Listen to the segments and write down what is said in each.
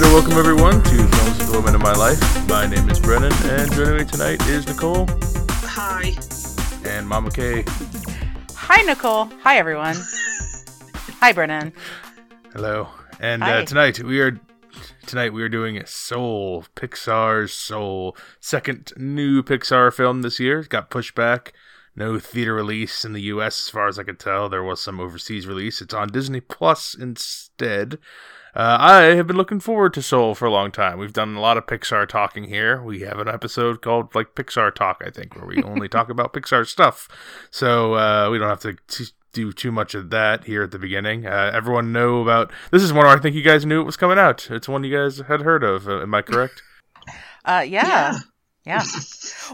And welcome everyone to Films with the Women of My Life. My name is Brennan, and joining me tonight is Nicole. Hi. And Mama Kay. Hi, Nicole. Hi, everyone. Hi, Brennan. Hello. And Hi. Tonight we are doing Soul, Pixar's Soul, second new Pixar film this year. It got pushed back. No theater release in the U.S. as far as I could tell. There was some overseas release. It's on Disney Plus instead. I have been looking forward to Soul for a long time. We've done a lot of Pixar talking here. We have an episode called Pixar Talk, I think, where we only talk about Pixar stuff. So we don't have to do too much of that here at the beginning. Everyone know about this is one where I think you guys knew it was coming out. It's one you guys had heard of. Am I correct? Yeah.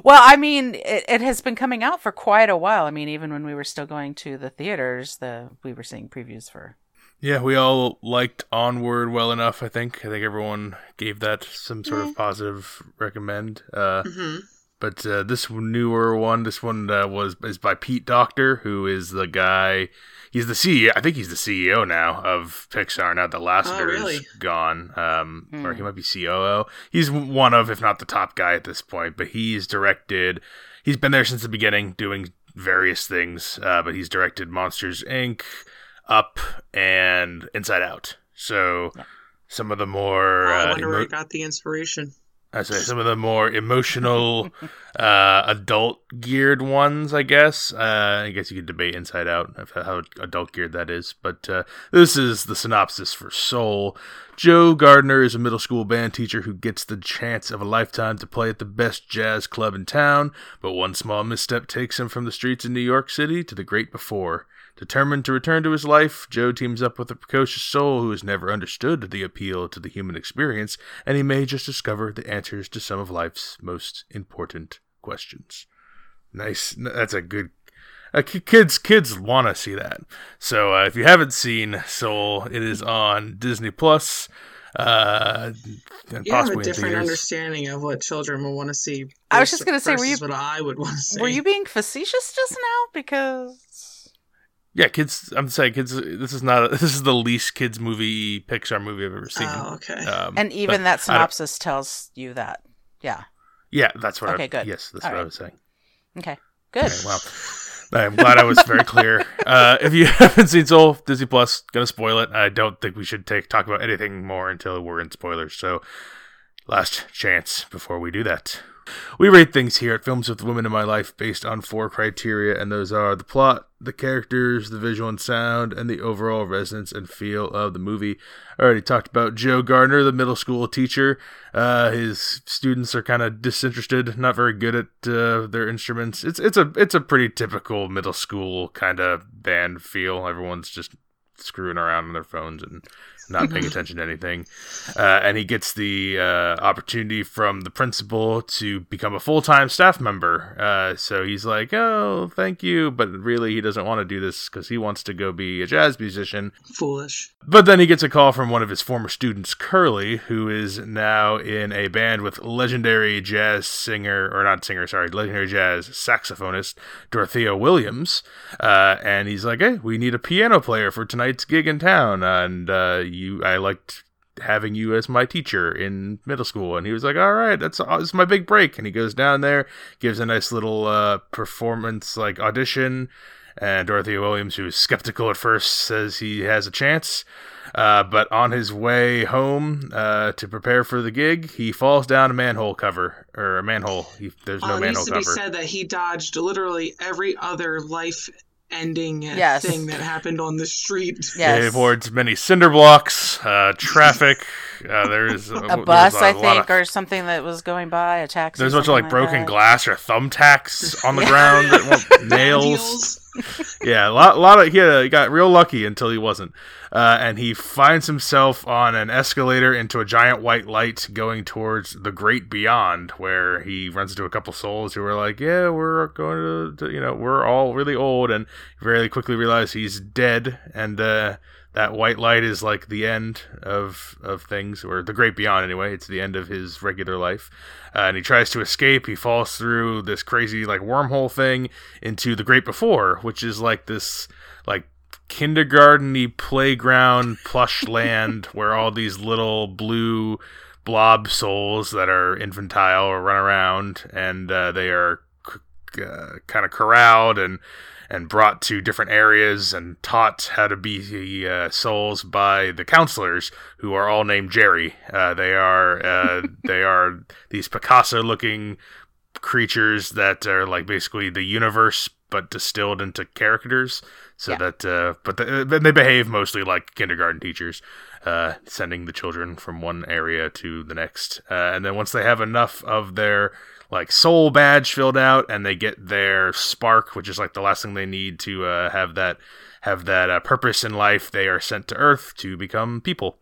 Well, I mean, it has been coming out for quite a while. I mean, even when we were still going to the theaters, we were seeing previews for. Yeah, we all liked Onward well enough. I think everyone gave that some sort of positive recommend. But this newer one, is by Pete Docter, who is the guy. He's the CEO. I think he's the CEO now of Pixar. Now that Lasseter is gone, or he might be COO. He's one of, if not the top guy at this point. But he's directed. He's been there since the beginning, doing various things. But he's directed Monsters, Inc., Up, and Inside Out. So some of the more. I wonder where I got the inspiration. I say some of the more emotional, adult-geared ones, I guess. I guess you could debate Inside Out of how adult-geared that is. But this is the synopsis for Soul. Joe Gardner is a middle school band teacher who gets the chance of a lifetime to play at the best jazz club in town. But one small misstep takes him from the streets in New York City to the great before. Determined to return to his life, Joe teams up with a precocious soul who has never understood the appeal to the human experience, and he may just discover the answers to some of life's most important questions. Nice. That's a good... kids want to see that. So if you haven't seen Soul, it is on Disney Plus. And you have a different understanding of what children will want to see. I was just going to say, what I would want to see. Were you being facetious just now? Because... Yeah, kids. I'm saying kids. This is the least kids movie Pixar movie I've ever seen. Oh, okay. And even that synopsis tells you that. Yeah. Yeah, that's what. Okay, good. Yes, that's all what I was saying. Okay, good. Okay, well, I'm glad I was very clear. If you haven't seen Soul, Disney Plus, gonna spoil it. I don't think we should talk about anything more until we're in spoilers. So, last chance before we do that. We rate things here at Films with Women in My Life based on 4 criteria, and those are the plot, the characters, the visual and sound, and the overall resonance and feel of the movie. I already talked about Joe Gardner, the middle school teacher. His students are kind of disinterested, not very good at their instruments. It's a pretty typical middle school kind of band feel. Everyone's just screwing around on their phones and not paying attention to anything. And he gets the opportunity from the principal to become a full-time staff member. So he's like, oh, thank you. But really, he doesn't want to do this because he wants to go be a jazz musician. Foolish. But then he gets a call from one of his former students, Curly, who is now in a band with legendary jazz saxophonist Dorothea Williams. And he's like, hey, we need a piano player for tonight's gig in town. And I liked having you as my teacher in middle school. And he was like, all right, that's my big break. And he goes down there, gives a nice little performance, like audition. And Dorothea Williams, who was skeptical at first, says he has a chance. But on his way home to prepare for the gig, he falls down a manhole cover. Or a manhole. There's no manhole cover. It needs to be said that he dodged literally every other life-ending thing that happened on the street. Yes. It avoids many cinder blocks, traffic. There is a bus, I think, or something that was going by, a taxi. There's a bunch of broken glass or thumbtacks on the ground that want nails. Yeah, a lot of he got real lucky until he wasn't. And he finds himself on an escalator into a giant white light going towards the great beyond, where he runs into a couple souls who are like, yeah, we're going to, we're all really old, and very quickly realize he's dead, and that white light is like the end of things, or the great beyond anyway. It's the end of his regular life. And he tries to escape. He falls through this crazy wormhole thing into the great before, which is like this kindergarten-y playground plush land where all these little blue blob souls that are infantile run around, and they are kind of corralled and brought to different areas and taught how to be souls by the counselors, who are all named Jerry. They are these Picasso-looking creatures that are like basically the universe but distilled into characters. So yeah. They behave mostly like kindergarten teachers, sending the children from one area to the next. And then once they have enough of their like soul badge filled out, and they get their spark, which is like the last thing they need to have that purpose in life, they are sent to Earth to become people.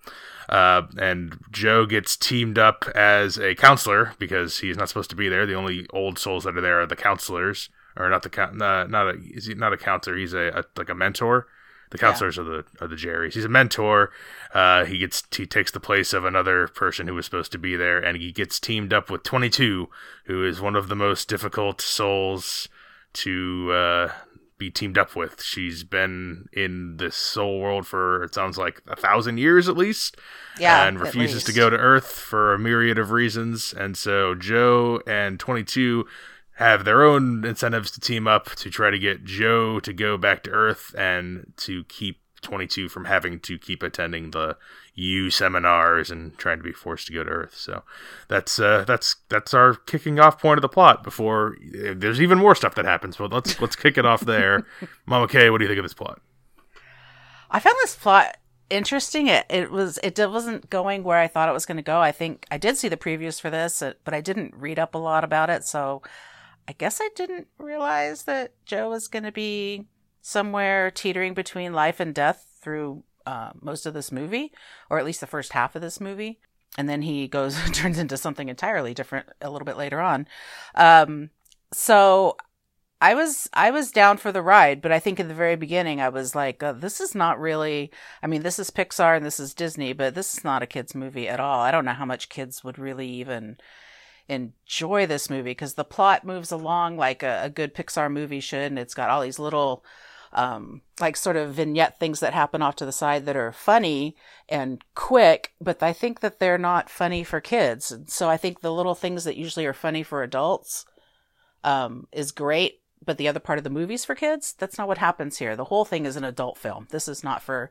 And Joe gets teamed up as a counselor because he's not supposed to be there. The only old souls that are there are the counselors, or not a counselor. He's a mentor. The counselors are the Jerrys. He's a mentor. He takes the place of another person who was supposed to be there, and he gets teamed up with 22, who is one of the most difficult souls to be teamed up with. She's been in this soul world for, it sounds like, 1,000 years at least, and refuses to go to Earth for a myriad of reasons. And so Joe and 22 have their own incentives to team up to try to get Joe to go back to Earth and to keep 22 from having to keep attending the U seminars and trying to be forced to go to Earth. So that's our kicking off point of the plot. Before there's even more stuff that happens, but let's kick it off there. Mama Kay, what do you think of this plot? I found this plot interesting. It wasn't going where I thought it was going to go. I think I did see the previews for this, but I didn't read up a lot about it. So I guess I didn't realize that Joe was going to be somewhere teetering between life and death through most of this movie, or at least the first half of this movie. And then he goes and turns into something entirely different a little bit later on. So I was down for the ride, but I think in the very beginning I was like, this is not really, I mean, this is Pixar and this is Disney, but this is not a kids movie at all. I don't know how much kids would really even enjoy this movie, because the plot moves along like a good Pixar movie should, and it's got all these little like sort of vignette things that happen off to the side that are funny and quick, but I think that they're not funny for kids. And so I think the little things that usually are funny for adults is great, but the other part of the movie's for kids. That's not what happens here. The whole thing is an adult film. This is not for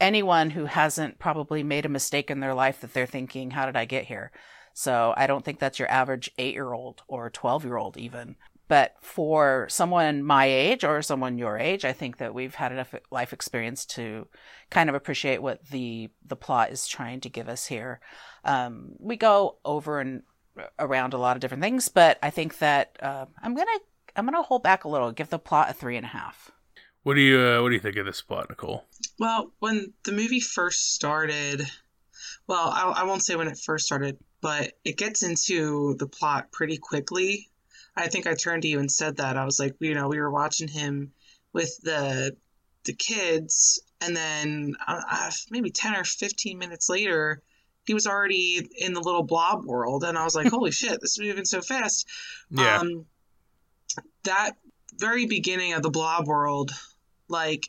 anyone who hasn't probably made a mistake in their life that they're thinking, how did I get here? So I don't think that's your average 8-year-old or 12-year-old even. But for someone my age or someone your age, I think that we've had enough life experience to kind of appreciate what the plot is trying to give us here. We go over and around a lot of different things, but I think that I'm gonna hold back a little, give the plot a 3.5. What do you think of this plot, Nicole? Well, when the movie first started, I won't say when it first started, but it gets into the plot pretty quickly. I think I turned to you and said that. I was like, we were watching him with the kids, and then maybe 10 or 15 minutes later, he was already in the little blob world, and I was like, holy shit, this is moving so fast. Yeah. That very beginning of the blob world, like,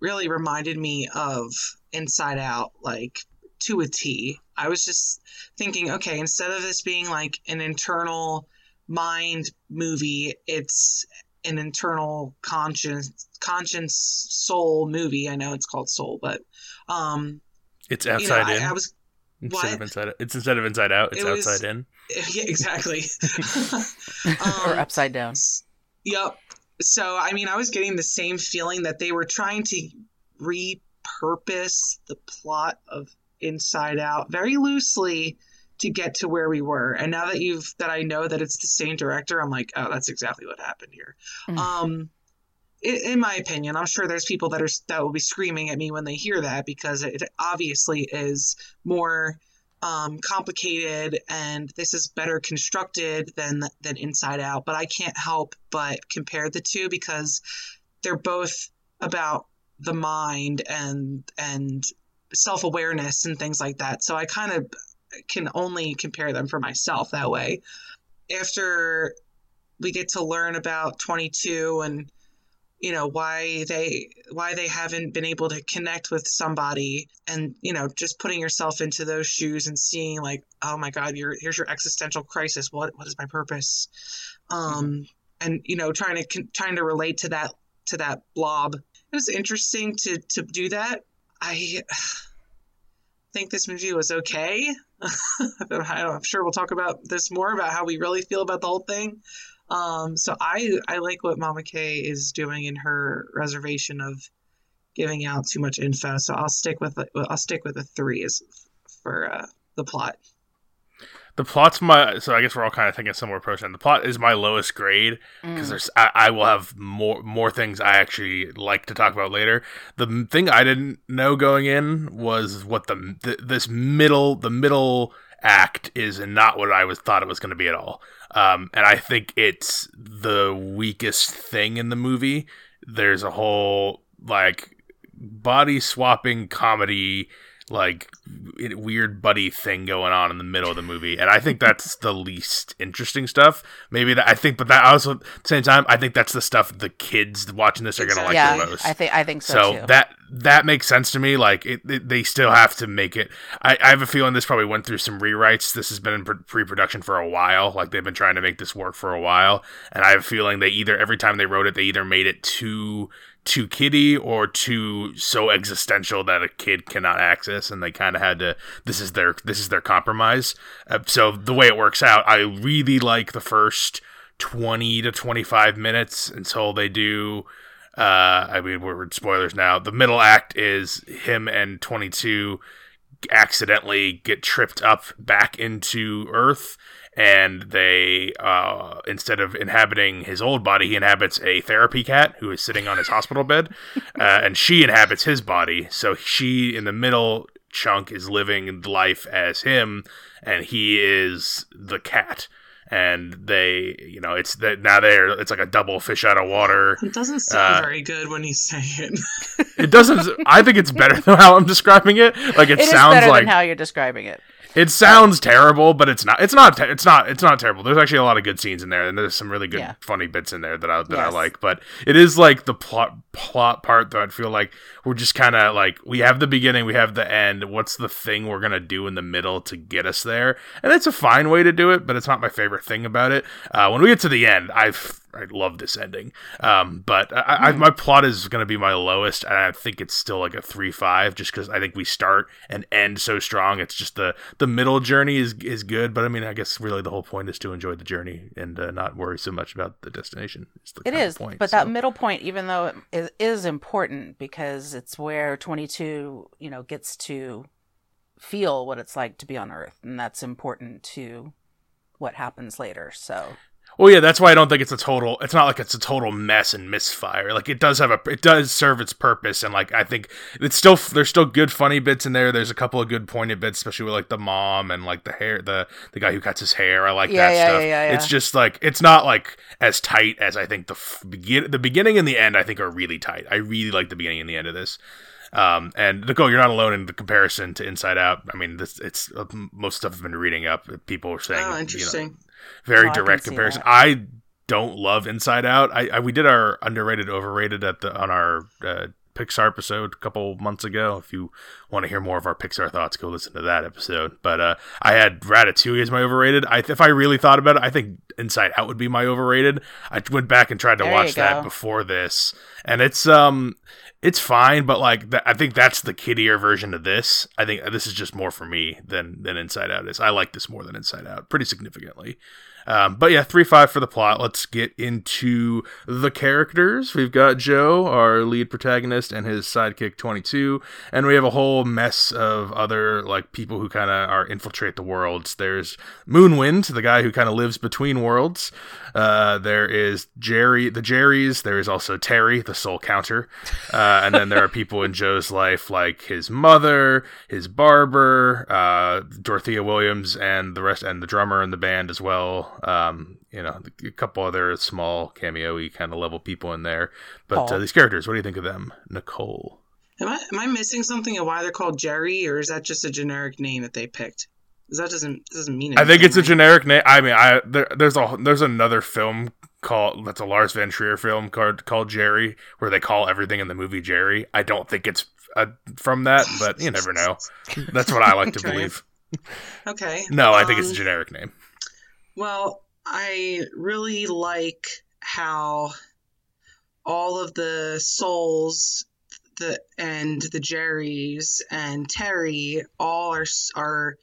really reminded me of Inside Out, like, to a T. I was just thinking, okay, instead of this being like an internal mind movie, it's an internal conscience soul movie. I know it's called soul, but it's outside in. I was instead of Inside Out, it's outside in. Yeah, exactly. Or upside down. Yep. So I mean, I was getting the same feeling that they were trying to repurpose the plot of Inside Out very loosely to get to where we were, and now that I know that it's the same director, I'm like, oh, that's exactly what happened here. Mm-hmm. In my opinion, I'm sure there's people that will be screaming at me when they hear that, because it obviously is more complicated, and this is better constructed than Inside Out, but I can't help but compare the two, because they're both about the mind and self-awareness and things like that. So I kind of can only compare them for myself that way. After we get to learn about 22 and you know, why they haven't been able to connect with somebody, and, you know, just putting yourself into those shoes and seeing like, oh my God, here's your existential crisis. What is my purpose? And, you know, trying to relate to that blob. It was interesting to do that. I think this movie was okay. I'm sure we'll talk about this more about how we really feel about the whole thing. So I like what Mama K is doing in her reservation of giving out too much info. So I'll stick with the 3 is for the plot. The plot's so I guess we're all kind of thinking similar approach. And the plot is my lowest grade because there's I will have more things I actually like to talk about later. The thing I didn't know going in was what the middle act is, and not what I thought it was going to be at all. And I think it's the weakest thing in the movie. There's a whole like body swapping comedy, like weird buddy thing going on in the middle of the movie, and I think that's the least interesting stuff. Maybe that I think, but that also at the same time I think that's the stuff the kids watching this are gonna like the most. I think so too. That makes sense to me. Like they still have to make it. I have a feeling this probably went through some rewrites. This has been in pre-production for a while. Like they've been trying to make this work for a while, and I have a feeling they either every time they wrote it, they either made it too kiddie or too so existential that a kid cannot access, and they kind of had to this is their compromise. So the way it works out, I really like the first 20 to 25 minutes until they do I mean, we're spoilers now. The middle act is him and 22 accidentally get tripped up back into Earth, and they instead of inhabiting his old body, he inhabits a therapy cat who is sitting on his hospital bed, and she inhabits his body. So she, in the middle chunk, is living life as him, and he is the cat. And they, you know, it's that now it's like a double fish out of water. It doesn't sound very good when he's saying it. It doesn't. I think it's better than how I'm describing it. Like it sounds better like than how you're describing it. It sounds terrible, but it's not. It's not terrible. There's actually a lot of good scenes in there, and there's some really good funny bits in there that I like. But it is like the plot part that I feel like we're just kind of like we have the beginning, we have the end. What's the thing we're gonna do in the middle to get us there? And it's a fine way to do it, but it's not my favorite thing about it. When we get to the end, I love this ending, but my plot is going to be my lowest, and I think it's still like a 3.5 just because I think we start and end so strong. It's just the middle journey is good, but I mean, I guess really the whole point is to enjoy the journey and not worry so much about the destination. That middle point, even though it is important because it's where 22, you know, gets to feel what it's like to be on Earth, and that's important to what happens later. So well, yeah, that's why I don't think it's a total. It's not like it's a total mess and misfire. Like it does have it does serve its purpose, and like I think it's still there's still good funny bits in there. There's a couple of good pointed bits, especially with like the mom and like the hair, the guy who cuts his hair. I like that stuff. Yeah. It's just like it's not like as tight as I think the beginning and the end. I think are really tight. I really like the beginning and the end of this. And Nicole, you're not alone in the comparison to Inside Out. I mean, it's most stuff I've been reading up. People are saying, interesting, you know, very direct comparison. I don't love Inside Out. We did our underrated, overrated on our Pixar episode a couple months ago. If you want to hear more of our Pixar thoughts, go listen to that episode. But I had Ratatouille as my overrated. If I really thought about it, I think Inside Out would be my overrated. I went back and tried to watch that before this, and it's fine, but like I think that's the kiddier version of this. I think this is just more for me than Inside Out is. I like this more than Inside Out pretty significantly. But yeah, 3.5 for the plot. Let's get into the characters. We've got Joe, our lead protagonist, and his sidekick 22, and we have a whole mess of other like people who kind of infiltrate the worlds. There's Moonwind, the guy who kind of lives between worlds. There is Jerry, the Jerrys. There is also Terry, the soul counter, and then there are people in Joe's life like his mother, his barber, Dorothea Williams, and the rest, and the drummer in the band as well. You know, a couple other small cameo-y kind of level people in there. But these characters, what do you think of them, Nicole? Am I missing something of why they're called Jerry, or is that just a generic name that they picked? Because that doesn't mean anything. I think it's a generic name. I mean, there's another film that's a Lars von Trier film called Jerry, where they call everything in the movie Jerry. I don't think it's from that, but you never know. That's what I like to believe. Okay. No, I think it's a generic name. Well, I really like how all of the souls and the Jerrys and Terry all are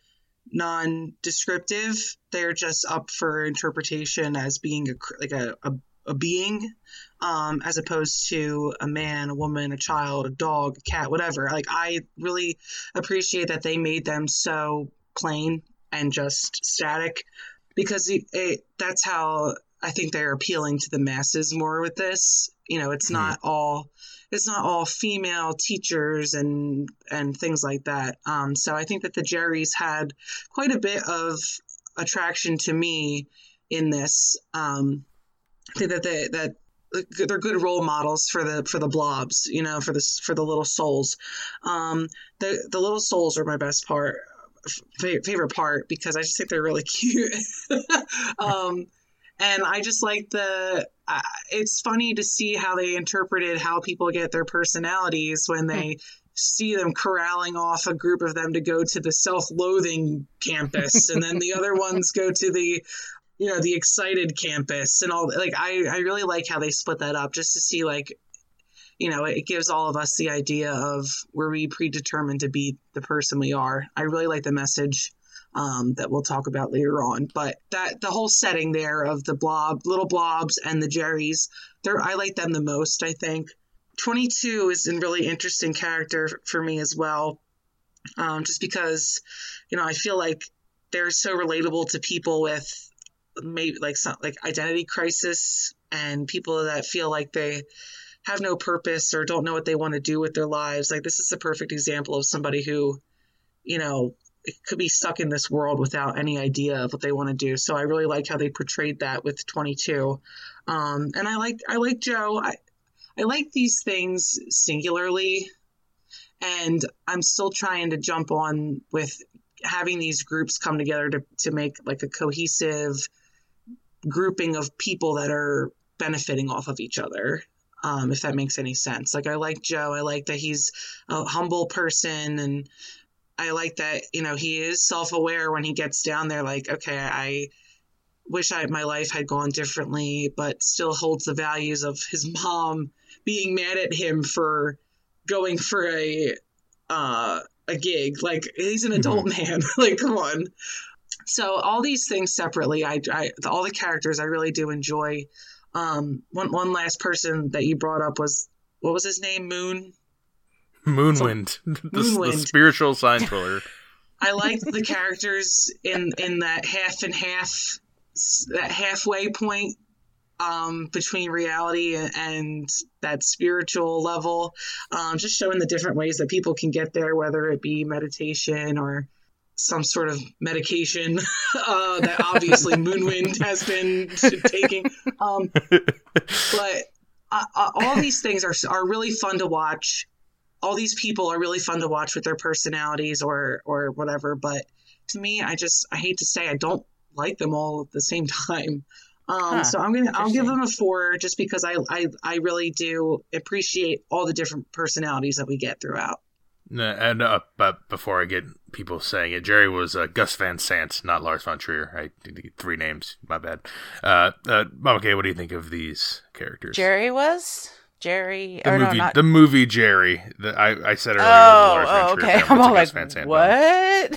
non-descriptive. They're just up for interpretation as being a being, as opposed to a man, a woman, a child, a dog, a cat, whatever. Like, I really appreciate that they made them so plain and just static, because that's how I think they're appealing to the masses more with this. You know, it's not all female teachers and things like that. So I think that the Jerrys had quite a bit of attraction to me in this. I think that they're good role models for the blobs, you know, for the little souls. The little souls are my best favorite part, because I just think they're really cute. And I just like it's funny to see how they interpreted how people get their personalities when they see them corralling off a group of them to go to the self-loathing campus, and then the other ones go to the, you know, the excited campus and all. Like, I really like how they split that up, just to see, like, you know, it gives all of us the idea of were we predetermined to be the person we are. I really like the message that we'll talk about later on, but that the whole setting there of the little blobs and the Jerrys, I like them the most, I think. 22 is a really interesting character for me as well, just because, you know, I feel like they're so relatable to people with maybe like identity crisis, and people that feel like they have no purpose or don't know what they want to do with their lives. Like, this is the perfect example of somebody who, you know, could be stuck in this world without any idea of what they want to do. So I really like how they portrayed that with 22. And I like Joe. I like these things singularly, and I'm still trying to jump on with having these groups come together to make like a cohesive grouping of people that are benefiting off of each other. If that makes any sense. Like, I like Joe. I like that he's a humble person, and I like that, you know, he is self-aware when he gets down there. Like, okay, I wish my life had gone differently, but still holds the values of his mom being mad at him for going for a gig. Like, he's an adult man. Like, come on. So all these things separately, all the characters I really do enjoy. One last person that you brought up was, what was his name? Moonwind. The spiritual science thriller. I like the characters in that half and half, that halfway point between reality and that spiritual level. Just showing the different ways that people can get there, whether it be meditation or some sort of medication that obviously Moonwind has been taking. But all these things are really fun to watch. All these people are really fun to watch with their personalities or whatever. But to me, I hate to say, I don't like them all at the same time. So I'll give them a 4, just because I really do appreciate all the different personalities that we get throughout. And but before I get people saying it, Jerry was Gus Van Sant, not Lars von Trier. I did get 3 names. My bad. Okay, what do you think of these characters? Jerry was? Jerry, the movie, the movie Jerry. I said earlier. Oh, okay. I'm all like, what?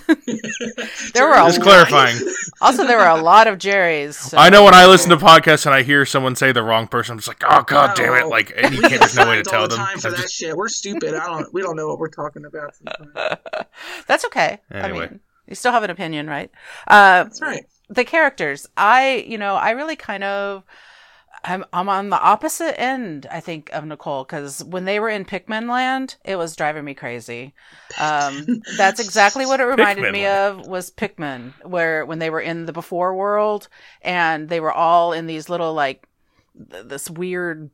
There were just clarifying. Also, there were a lot of Jerrys. So. I know when I listen to podcasts and I hear someone say the wrong person, I'm just like, oh god, damn it! Like, and you can't. There's no way to tell them. Time for that shit. We're stupid. We don't know what we're talking about. That's okay. Anyway, I mean, you still have an opinion, right? That's right. The characters. I really kind of. I'm on the opposite end, I think, of Nicole, because when they were in Pikmin Land, it was driving me crazy. That's exactly what it reminded Pikmin me land. Of was Pikmin, where when they were in the before world and they were all in these little, like, this weird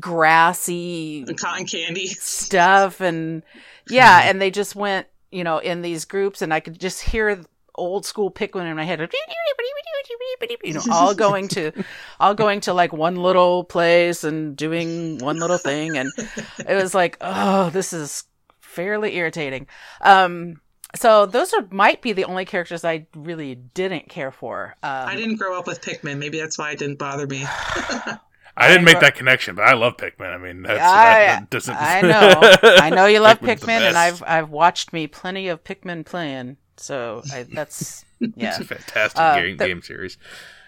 grassy cotton candy stuff. And yeah, and they just went, you know, in these groups, and I could just hear old school Pikmin in my head. you know, all going to like one little place and doing one little thing. And it was like, oh, this is fairly irritating. So those might be the only characters I really didn't care for. I didn't grow up with Pikmin. Maybe that's why it didn't bother me. I didn't make that connection, but I love Pikmin. I mean, I know you love Pikmin, and I've watched me plenty of Pikmin playing. So that's it's a fantastic game series.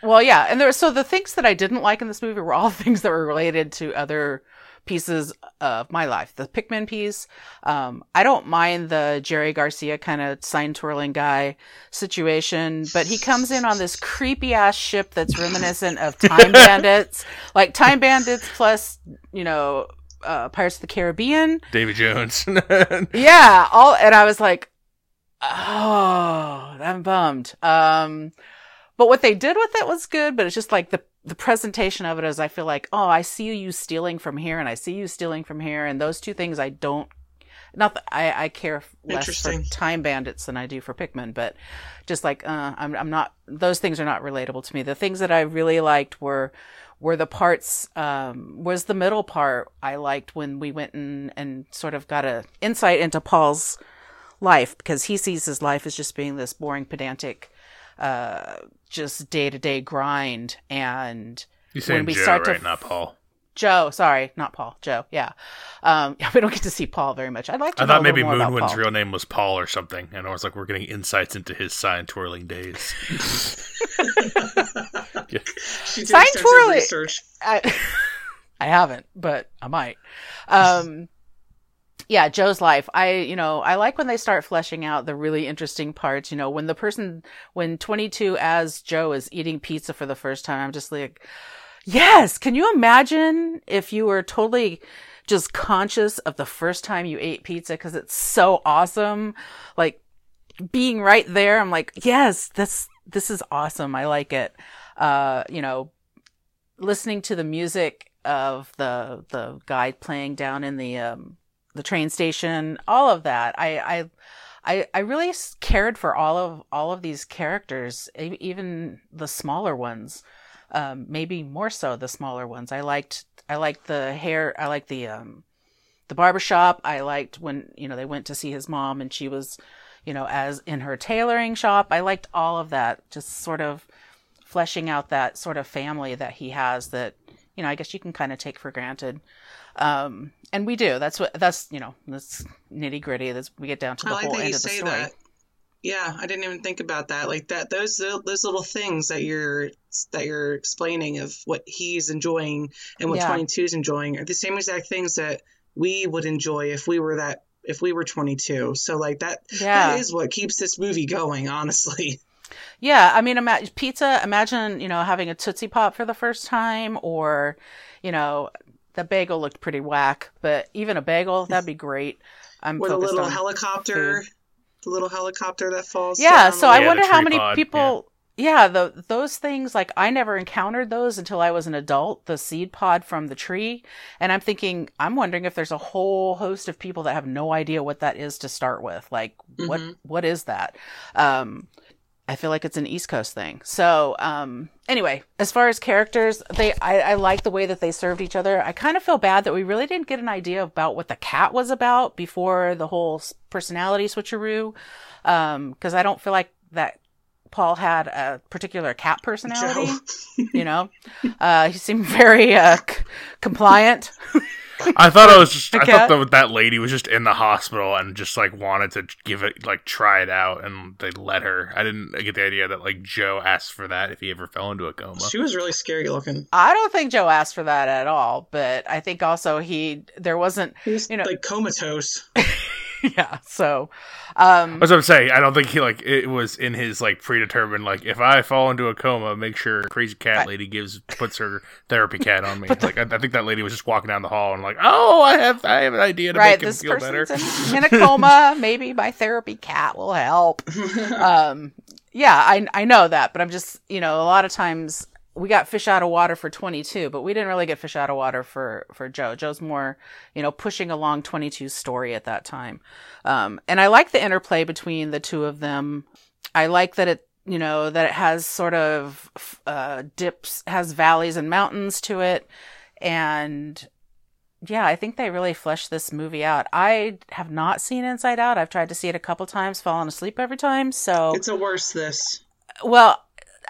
Well, yeah, and so the things that I didn't like in this movie were all things that were related to other pieces of my life. The Pikmin piece, I don't mind the Jerry Garcia kind of sign twirling guy situation, but he comes in on this creepy ass ship that's reminiscent of Time Bandits, like Time Bandits plus, you know, Pirates of the Caribbean, Davy Jones. Yeah, and I was like, oh, I'm bummed. But what they did with it was good, but it's just like the presentation of it is, I feel like, oh, I see you stealing from here and I see you stealing from here. And those two things I care less for Time Bandits than I do for Pikmin, but just like, I'm not, those things are not relatable to me. The things that I really liked were the parts, was the middle part I liked when we went and sort of got an insight into Paul's life, because he sees his life as just being this boring, pedantic, just day-to-day grind. And you're saying when we Joe, start to right? Not Paul. Joe, sorry, not Paul. Joe, yeah. We don't get to see Paul very much. I'd like to know a little more about Paul. I thought maybe Moonwind's real name was Paul or something, and I was like, we're getting insights into his sign twirling days. Yeah. Sign twirling research. I haven't, but I might. Yeah, Joe's life. I like when they start fleshing out the really interesting parts. You know, when 22 as Joe is eating pizza for the first time, I'm just like, yes, can you imagine if you were totally just conscious of the first time you ate pizza? Cause it's so awesome. Like being right there, I'm like, yes, this is awesome. I like it. You know, listening to the music of the guy playing down in the train station, all of that. I really cared for all of these characters, even the smaller ones. Maybe more so the smaller ones. I liked the hair. I liked the barbershop. I liked when, you know, they went to see his mom and she was, you know, as in her tailoring shop. I liked all of that, just sort of fleshing out that sort of family that he has that, you know, I guess you can kind of take for granted. And we do. That's you know, that's nitty gritty. We get down to the whole end of the story. That. Yeah, I didn't even think about that. Like that, those little things that you're explaining of what he's enjoying and what 22's enjoying are the same exact things that we would enjoy if we were 22. So like that is what keeps this movie going, honestly. Yeah, I mean, pizza. Imagine, you know, having a Tootsie Pop for the first time, or, you know, the bagel looked pretty whack, but even a bagel, that'd be great. Or the little helicopter, food. The little helicopter that falls. Yeah, down. So I wonder how many people. Yeah, those things, like, I never encountered those until I was an adult, the seed pod from the tree. And I'm wondering if there's a whole host of people that have no idea what that is to start with. Like, mm-hmm. What is that? I feel like it's an East Coast thing. So, anyway, as far as characters, I like the way that they served each other. I kind of feel bad that we really didn't get an idea about what the cat was about before the whole personality switcheroo. Cause I don't feel like that Paul had a particular cat personality, you know, he seemed very, compliant. I thought that lady was just in the hospital and just like wanted to try it out, and they let her. I didn't get the idea that like Joe asked for that if he ever fell into a coma. She was really scary looking. I don't think Joe asked for that at all, but I think also he was, you know, like comatose. Yeah, so that's what I'm saying. I don't think he like it was in his like predetermined like if I fall into a coma, make sure crazy cat lady puts her therapy cat on me. Like I think that lady was just walking down the hall and like, oh, I have an idea to make him feel better. In a coma, maybe my therapy cat will help. Yeah, I know that, but I'm just, you know, a lot of times we got fish out of water for 22, but we didn't really get fish out of water for Joe. Joe's more, you know, pushing along 22's story at that time. And I like the interplay between the two of them. I like that you know, that it has sort of dips, has valleys and mountains to it. And yeah, I think they really fleshed this movie out. I have not seen Inside Out. I've tried to see it a couple times, fallen asleep every time. So it's a worse this. Well,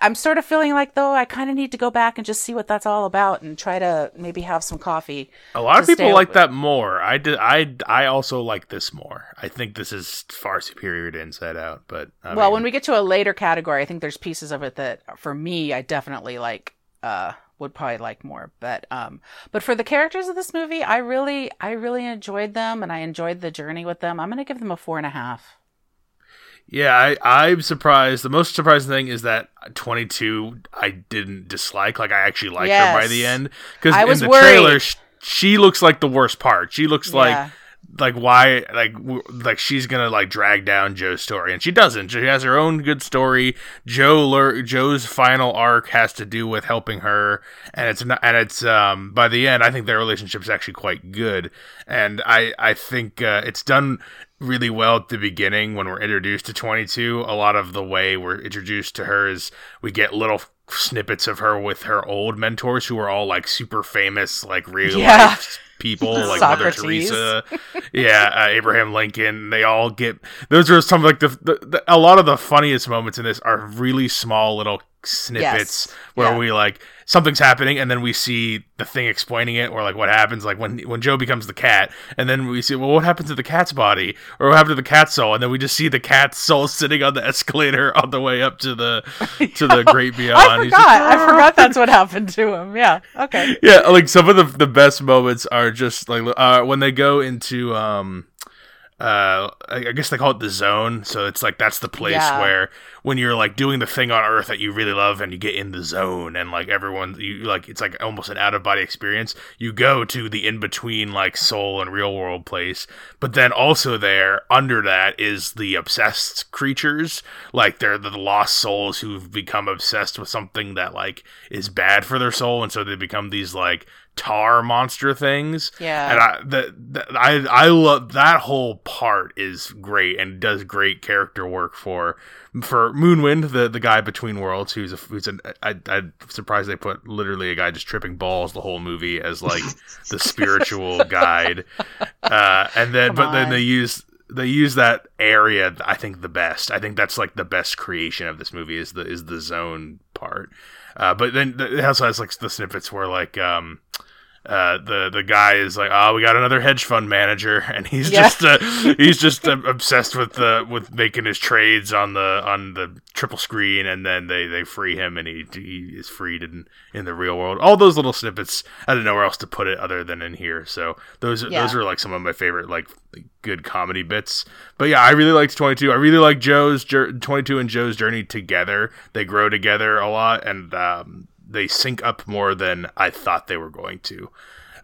I'm sort of feeling like, though, I kind of need to go back and just see what that's all about and try to maybe have some coffee. A lot of people like that more. I also like this more. I think this is far superior to Inside Out. But well, when we get to a later category, I think there's pieces of it that, for me, I definitely like. Would probably like more, but for the characters of this movie, I really enjoyed them, and I enjoyed the journey with them. I'm going to give them a 4.5. Yeah, I'm surprised. The most surprising thing is that 22 I didn't dislike. Like, I actually liked her by the end. Because in the trailer, she looks like the worst part. She looks like why, like she's gonna like drag down Joe's story, and she doesn't. She has her own good story. Joe's final arc has to do with helping her, and it's by the end, I think their relationship's actually quite good, and I think it's done really well at the beginning when we're introduced to 22. A lot of the way we're introduced to her is we get little snippets of her with her old mentors who are all like super famous, like real life people, like Socrates. Mother Teresa, Abraham Lincoln. They all get, those are some like the a lot of the funniest moments in this are really small little snippets where we like something's happening and then we see the thing explaining it, or like what happens, like when Joe becomes the cat, and then we see, well, what happened to the cat's body, or what happened to the cat's soul, and then we just see the cat's soul sitting on the escalator on the way up to the great beyond. I forgot that's what happened to him. Like some of the best moments are just like when they go into I guess they call it the zone. So it's like, that's the place where when you're like doing the thing on Earth that you really love and you get in the zone and like everyone, you like, it's like almost an out of body experience. You go to the in-between like soul and real world place. But then also there under that is the obsessed creatures. Like they're the lost souls who've become obsessed with something that like is bad for their soul. And so they become these like tar monster things, and I love that whole part. Is great and does great character work for Moonwind, the guy between worlds, who's I'm surprised they put literally a guy just tripping balls the whole movie as like the spiritual guide, and then then they use that area. I think the best. I think that's like the best creation of this movie is the zone part. But then it also has like the snippets where like the guy is like, oh, we got another hedge fund manager, and he's just obsessed with making his trades on the triple screen, and then they free him, and he is freed in the real world. All those little snippets, I don't know where else to put it other than in here. So those are like some of my favorite like good comedy bits. But yeah, I really liked 22. I really like 22 and Joe's journey together. They grow together a lot, and they sync up more than I thought they were going to.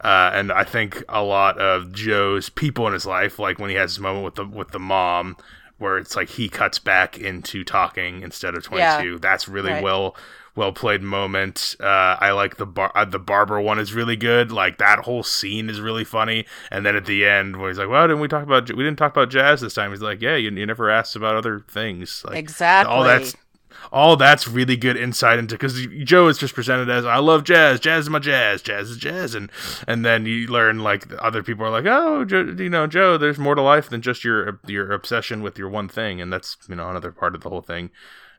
And I think a lot of Joe's people in his life, like when he has his moment with the mom, where it's like he cuts back into talking instead of 22. Yeah. That's really well played moment. I like the barber one is really good. Like that whole scene is really funny. And then at the end where he's like, well, we didn't talk about jazz this time. He's like, yeah, you never asked about other things. Like, exactly. All that's really good insight into, because Joe is just presented as, I love jazz. Jazz is my jazz. Jazz is jazz. And then you learn, like, other people are like, oh, Joe, there's more to life than just your obsession with your one thing. And that's, another part of the whole thing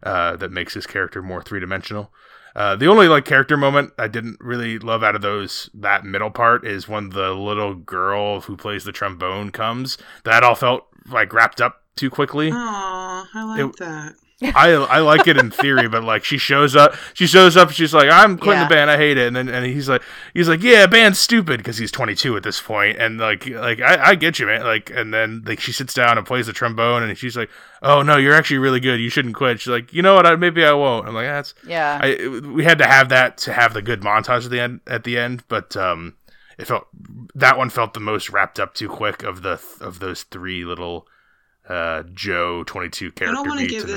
that makes his character more three-dimensional. The only like character moment I didn't really love out of that middle part is when the little girl who plays the trombone comes. That all felt like wrapped up too quickly. Aw, I like that. I like it in theory, but like she shows up and she's like, I'm quitting the band, I hate it, and he's like yeah, band's stupid, because he's 22 at this point, and like I get you, man, like, and then like she sits down and plays the trombone and she's like, oh no, you're actually really good, you shouldn't quit. She's like, you know what, maybe I won't. I'm like, that's we had to have that to have the good montage at the end, but it felt, that one felt the most wrapped up too quick of those three little Joe 22 character. I don't want to give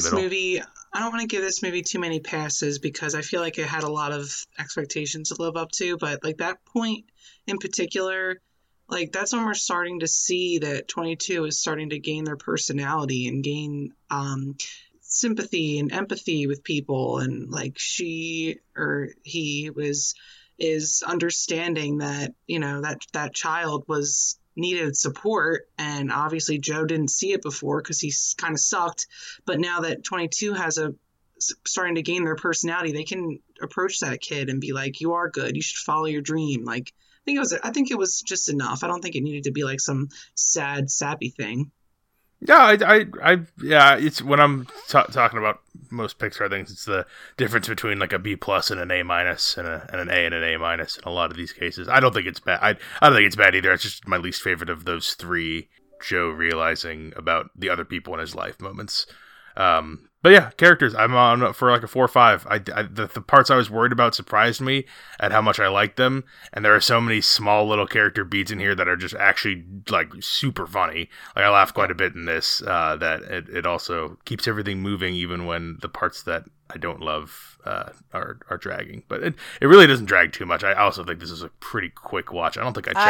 this movie too many passes, because I feel like it had a lot of expectations to live up to, but like that point in particular, like that's when we're starting to see that 22 is starting to gain their personality and gain sympathy and empathy with people, and like she or he is understanding that, you know, that child was needed support, and obviously Joe didn't see it before because he kind of sucked, but now that 22 has a starting to gain their personality, they can approach that kid and be like, you are good, you should follow your dream. Like I think it was just enough. I don't think it needed to be like some sad sappy thing. Yeah, I it's when I'm talking about most Pixar things, it's the difference between like a B+ and an A- and an A and an A- in a lot of these cases. I don't think it's bad. I don't think it's bad either. It's just my least favorite of those three Joe realizing about the other people in his life moments. But yeah, characters, I'm on for like a 4 or 5. The parts I was worried about surprised me at how much I liked them. And there are so many small little character beats in here that are just actually like super funny. Like I laughed quite a bit in this, that it also keeps everything moving even when the parts that I don't love are dragging. But it really doesn't drag too much. I also think this is a pretty quick watch. I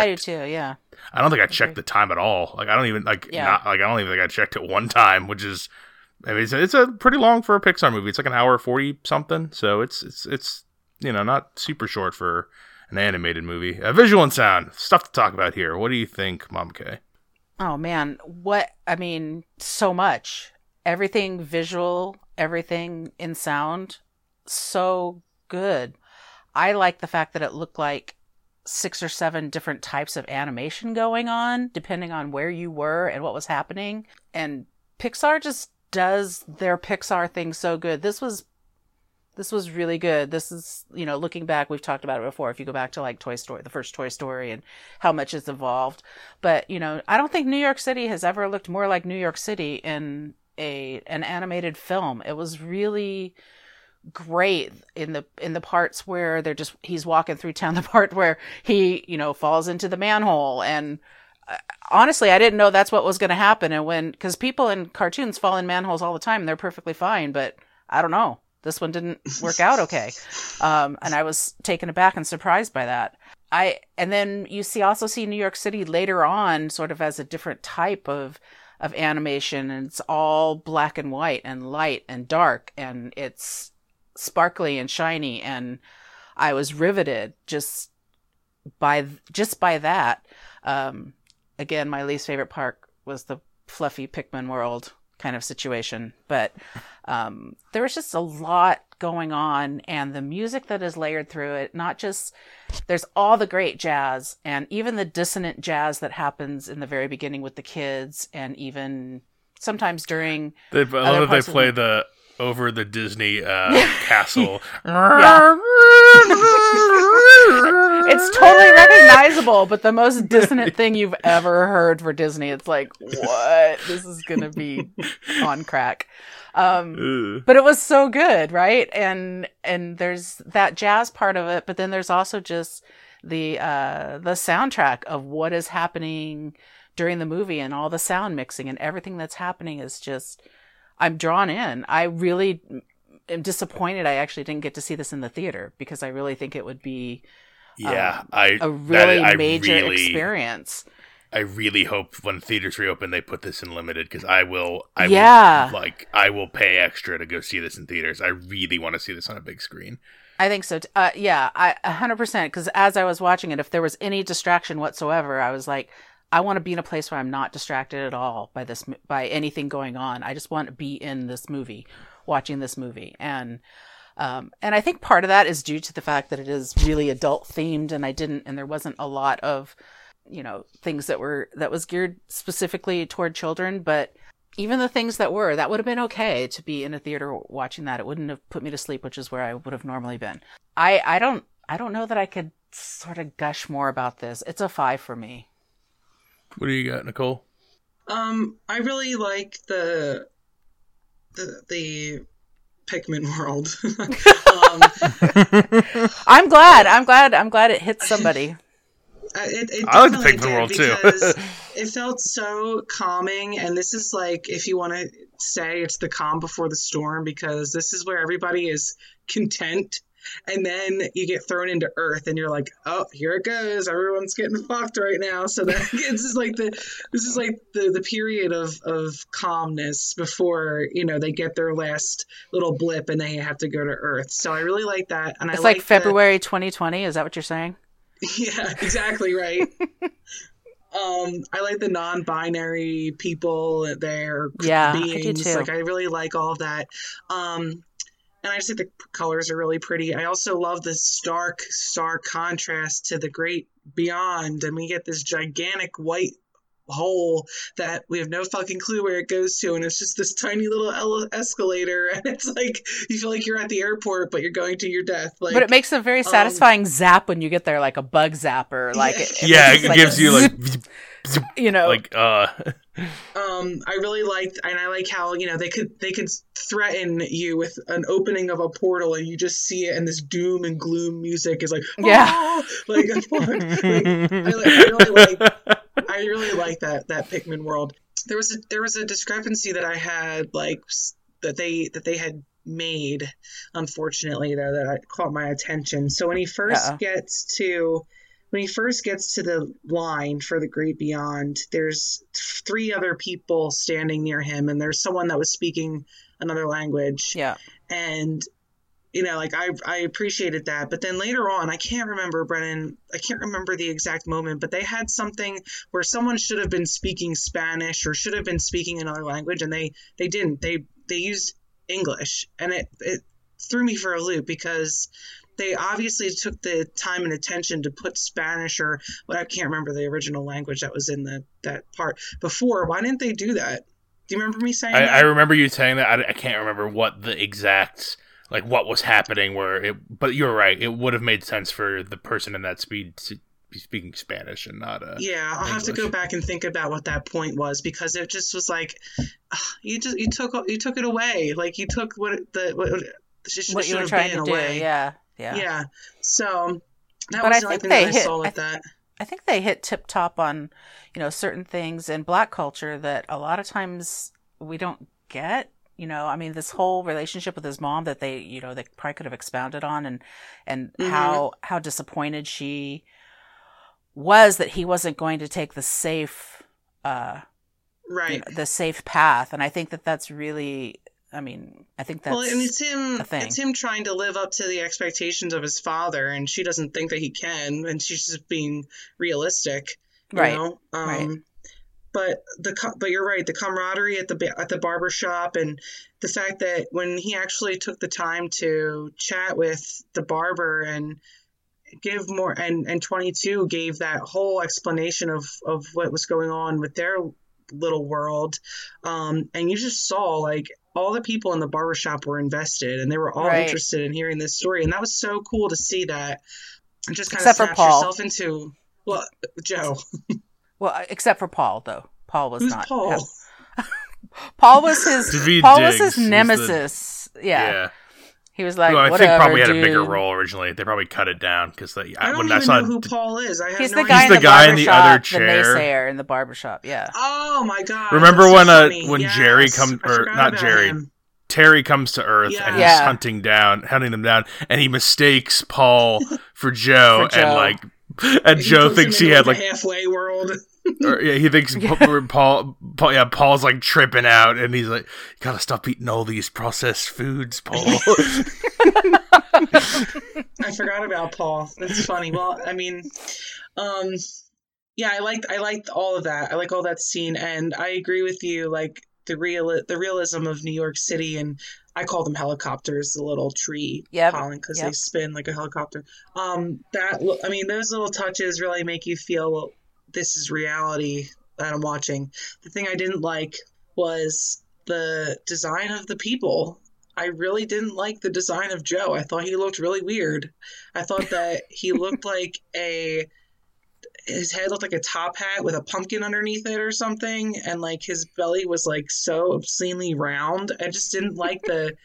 do too, yeah. I don't think I checked the time at all. Like I don't even think I checked it one time, which is, I mean, it's a pretty long for a Pixar movie. It's like an hour 40 something, so it's you know, not super short for an animated movie. Visual and sound stuff to talk about here. What do you think, Mom K? Oh man, what I mean, so much. Everything visual, everything in sound, so good. I like the fact that it looked like 6 or 7 different types of animation going on, depending on where you were and what was happening. And Pixar just does their Pixar thing so good. This was really good. This is, you know, looking back, we've talked about it before. If you go back to like Toy Story, the first Toy Story, and how much it's evolved. But, you know, I don't think New York City has ever looked more like New York City in an animated film. It was really great in the parts where they're just, he's walking through town, the part where he, you know, falls into the manhole, and honestly, I didn't know that's what was going to happen. And because people in cartoons fall in manholes all the time, and they're perfectly fine, but I don't know. This one didn't work out okay. And I was taken aback and surprised by that. And then you also see New York City later on, sort of as a different type of animation, and it's all black and white and light and dark, and it's sparkly and shiny. And I was riveted just by that. Again, my least favorite part was the fluffy Pikmin world kind of situation, but there was just a lot going on, and the music that is layered through it, not just, there's all the great jazz, and even the dissonant jazz that happens in the very beginning with the kids, and even sometimes during they play the over the Disney castle. It's totally recognizable, but the most dissonant thing you've ever heard for Disney. It's like, what? This is going to be on crack. But it was so good, right? And there's that jazz part of it, but then there's also just the soundtrack of what is happening during the movie, and all the sound mixing and everything that's happening is just, I'm drawn in. I really am disappointed I actually didn't get to see this in the theater, because I really think it would be a really major experience. I really hope when theaters reopen they put this in limited, because I will pay extra to go see this in theaters. I really want to see this on a big screen. I think so. Yeah, 100%. Because as I was watching it, if there was any distraction whatsoever, I was like, I want to be in a place where I'm not distracted at all by this, by anything going on. I just want to be in this movie, watching this movie. And I think part of that is due to the fact that it is really adult themed, and there wasn't a lot of, you know, things that was geared specifically toward children, but even the things that would have been okay to be in a theater watching that. It wouldn't have put me to sleep, which is where I would have normally been. I don't know that I could sort of gush more about this. It's a 5 for me. What do you got, Nicole? I really like the Pikmin world. I'm glad it hit somebody. I like the Pikmin world too. It felt so calming, and this is like, if you want to say, it's the calm before the storm, because this is where everybody is content And then you get thrown into Earth and you're like, oh, here it goes. Everyone's getting fucked right now. So that this is like the period of calmness before, you know, they get their last little blip and they have to go to Earth. So I really like that. And it's I like February 2020. Is that what you're saying? Yeah, exactly. Right. I like the non-binary people, their beings. I do too. Like, I really like all of that. And I just think the colors are really pretty. I also love the stark contrast to the great beyond. And we get this gigantic white hole that we have no fucking clue where it goes to. And it's just this tiny little escalator. And it's like, you feel like you're at the airport, but you're going to your death. Like, but it makes a very satisfying zap when you get there, like a bug zapper. Like, it gives you like... you know, like I really liked, and I like how, you know, they could threaten you with an opening of a portal and you just see it, and this doom and gloom music is like, oh, yeah, I really like that Pikmin world. There was a discrepancy that I had, like that they had made, unfortunately, though, that caught my attention. So when he first gets to the line for the Great Beyond, there's three other people standing near him, and there's someone that was speaking another language. Yeah. And, you know, like, I appreciated that. But then later on, I can't remember the exact moment, but they had something where someone should have been speaking Spanish or should have been speaking another language, and they didn't. They used English, and it threw me for a loop because... they obviously took the time and attention to put Spanish or what, I can't remember the original language that was in that part before. Why didn't they do that? Do you remember me saying that? I remember you saying that. I can't remember what the exact, like, what was happening where it, but you're right. It would have made sense for the person in that speed to be speaking Spanish and not I'll English. Have to go back and think about what that point was, because it just was like, you took it away. Like, you took what you were trying to do. Away. Yeah. Yeah. Yeah. So that but was the only thing that I saw with that. I think they hit tip top on, you know, certain things in Black culture that a lot of times we don't get. You know, I mean, this whole relationship with his mom that they, you know, they probably could have expounded on, and mm-hmm. how disappointed she was that he wasn't going to take the safe, right, you know, the safe path. And I think that that's really. I mean, I think that's and it's him trying to live up to the expectations of his father, and she doesn't think that he can, and she's just being realistic, you know? Right. But you're right. The camaraderie at the barber shop, and the fact that when he actually took the time to chat with the barber and give more, and 22 gave that whole explanation of what was going on with their little world, and you just saw, like, all the people in the barbershop were invested, and they were all interested in hearing this story. And that was so cool to see that. And just kind of snatch yourself into, well, Joe. Well, except for Paul, though. Paul was not. Who's Paul? Paul was his nemesis. Yeah. He was like, whatever, I think probably had a bigger role originally. They probably cut it down because I don't even know who Paul is. I have he's the guy idea. in the other chair. The naysayer in the barbershop, yeah. Oh, my God. Remember when Jerry comes, or not Jerry, him. Terry comes to Earth and he's hunting them down, and he mistakes Paul for Joe, and Joe thinks he had like halfway world. Or, he thinks Paul Paul's like tripping out, and he's like, you gotta stop eating all these processed foods, Paul. I forgot about Paul. That's funny. Well, I mean, I liked all of that. I like all that scene, and I agree with you, like the realism of New York City, and I call them helicopters, the little tree pollen, because they spin like a helicopter. Those little touches really make you feel, well, this is reality that I'm watching. The thing I didn't like was the design of the people. I really didn't like the design of Joe. I thought he looked really weird. I thought that he looked like his head looked like a top hat with a pumpkin underneath it or something. And like his belly was like so obscenely round. I just didn't like the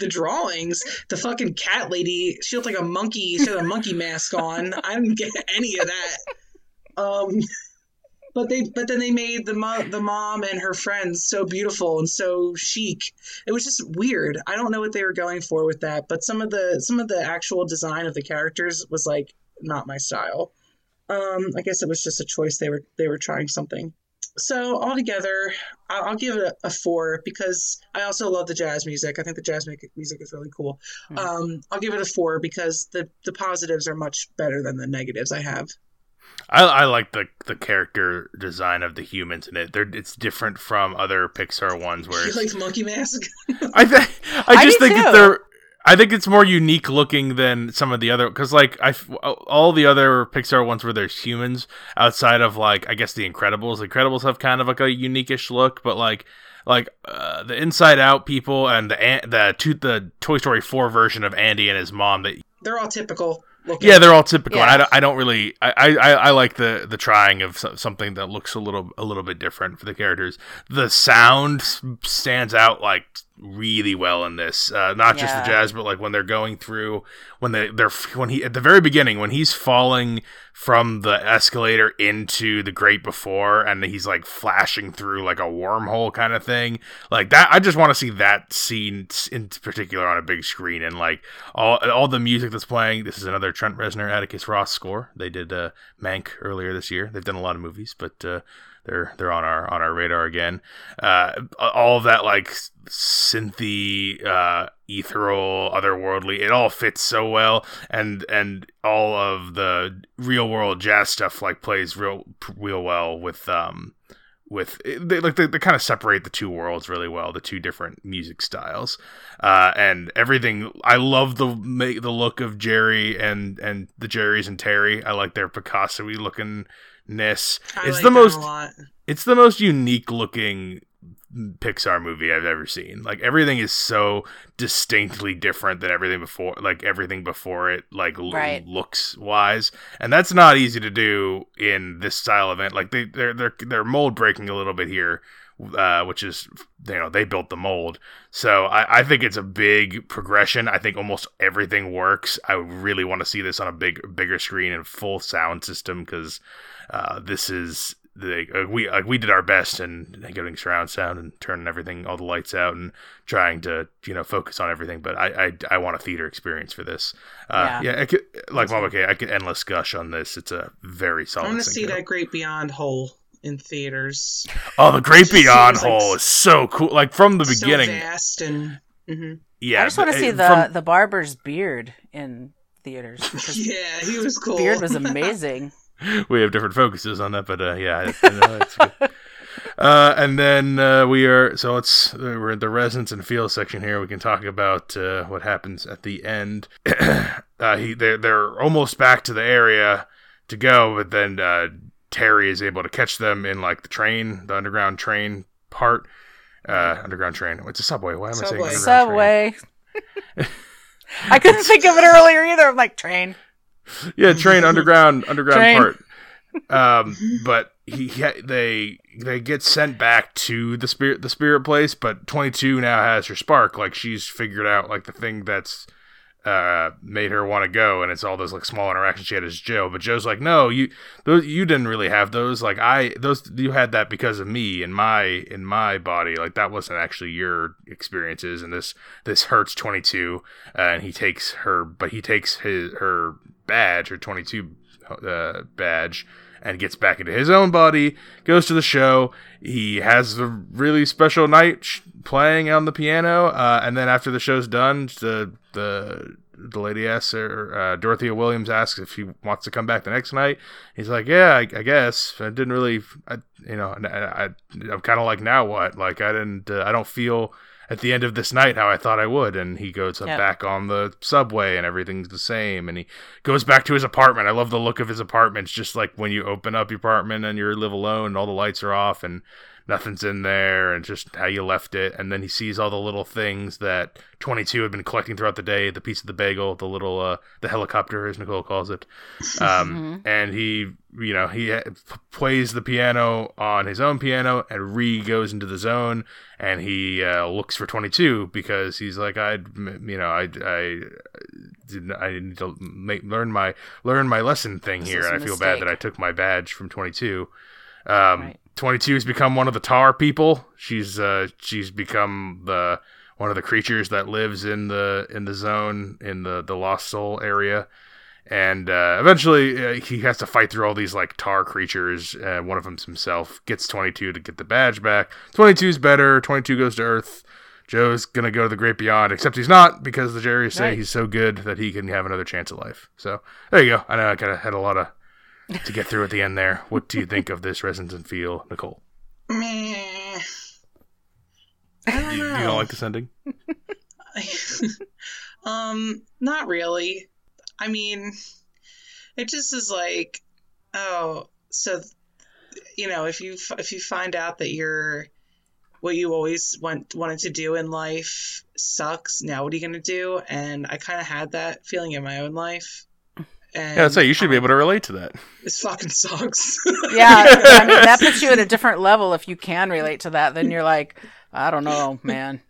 drawings. The fucking cat lady, she looked like a monkey. She had a monkey mask on. I didn't get any of that. But then they made the mom and her friends so beautiful and so chic. It was just weird. I don't know what they were going for with that, but some of the actual design of the characters was like not my style. I guess it was just a choice. They were trying something. So altogether, I'll give it a 4 because I also love the jazz music. I think the jazz music is really cool. Mm. I'll give it a 4 because the positives are much better than the negatives I have. I like the character design of the humans in it. It's different from other Pixar ones where you like Monkey Mask. I think it's more unique looking than some of the other, because like all the other Pixar ones where there's humans outside of like, I guess the Incredibles. The Incredibles have kind of like a unique-ish look, but like the Inside Out people and the Toy Story 4 version of Andy and his mom, they're all typical. Looking. Yeah, they're all typical. Yeah. I like the trying of something that looks a little bit different for the characters. The sound stands out like really well in this. Not just the jazz, but like when they're going through when he at the very beginning when he's falling from the escalator into the grate before, and he's like flashing through like a wormhole kind of thing like that. I just want to see that scene in particular on a big screen, and like all the music that's playing. This is another Trent Reznor, Atticus Ross score. They did Mank earlier this year. They've done a lot of movies, but they're on our radar again. All of that like synthy, ethereal, otherworldly, it all fits so well, and all of the real world jazz stuff like plays real well with they kind of separate the two worlds really well, the two different music styles, and everything. I love the look of Jerry and the Jerrys and Terry. I like their Picasso-y lookingness. It's the most unique looking Pixar movie I've ever seen. Like everything is so distinctly different than everything before it, like right. Looks wise, and that's not easy to do in this style of event. Like they're mold breaking a little bit here, which is, you know, they built the mold. So I think it's a big progression. I think almost everything works. I really want to see this on a bigger screen and full sound system, because this is. We did our best in getting surround sound and turning everything, all the lights out, and trying to, you know, focus on everything. But I want a theater experience for this. I could endless gush on this. It's a very solid. I want to see that Great Beyond hole in theaters. Oh, the Great Beyond hole is so cool. Like from the beginning, so vast and mm-hmm. yeah. I just want to see the barber's beard in theaters. Yeah, he was cool. Beard was amazing. We have different focuses on that, but it's good. And then we're at the resonance and feel section here. We can talk about what happens at the end. They're almost back to the area to go, but then Terry is able to catch them in like the underground train part. Underground train. It's a subway. Why am I saying subway? Train? I couldn't think of it earlier either. I'm like train. Yeah, train underground train. Part. But they get sent back to the spirit place. But 22 now has her spark. Like she's figured out like the thing that's made her want to go, and it's all those like small interactions she had as Joe. But Joe's like, no, you didn't really have those. Like you had that because of me and my body. Like that wasn't actually your experiences. And this hurts 22, and he takes her badge, her 22 badge, and gets back into his own body, goes to the show. He has a really special night playing on the piano, and then after the show's done, the lady asks her, Dorothea Williams asks if she wants to come back the next night. He's like, yeah, I guess. I didn't really, I'm kind of like, now what? Like, I don't feel at the end of this night how I thought I would. And he goes back on the subway and everything's the same. And he goes back to his apartment. I love the look of his apartment. It's just like when you open up your apartment and you live alone and all the lights are off and nothing's in there, and just how you left it. And then he sees all the little things that 22 had been collecting throughout the day, the piece of the bagel, the little the helicopter, as Nicole calls it. And he, you know, he plays the piano on his own piano and goes into the zone, and he looks for 22 because he's like, I need to learn my lesson thing here, and I feel bad that I took my badge from 22. Right. 22 has become one of the tar people. She's become the one of the creatures that lives in the zone in the Lost Soul area. And eventually he has to fight through all these like tar creatures. One of them's himself. Gets 22 to get the badge back. 22's better. 22 goes to Earth. Joe's going to go to the great beyond, except he's not, because the Jerry's say he's so good that he can have another chance at life. So there you go. I know I kind of had a lot to get through at the end there. What do you think of this Resonance and Feel, Nicole? You don't like this ending? Not really. I mean, it just is like, oh, so, you know, if you find out that what you always wanted to do in life sucks, now what are you going to do? And I kind of had that feeling in my own life. And yeah, that's right. You should be able to relate to that. This fucking sucks. Yeah, I mean, that puts you at a different level if you can relate to that. Then you're like, I don't know, man.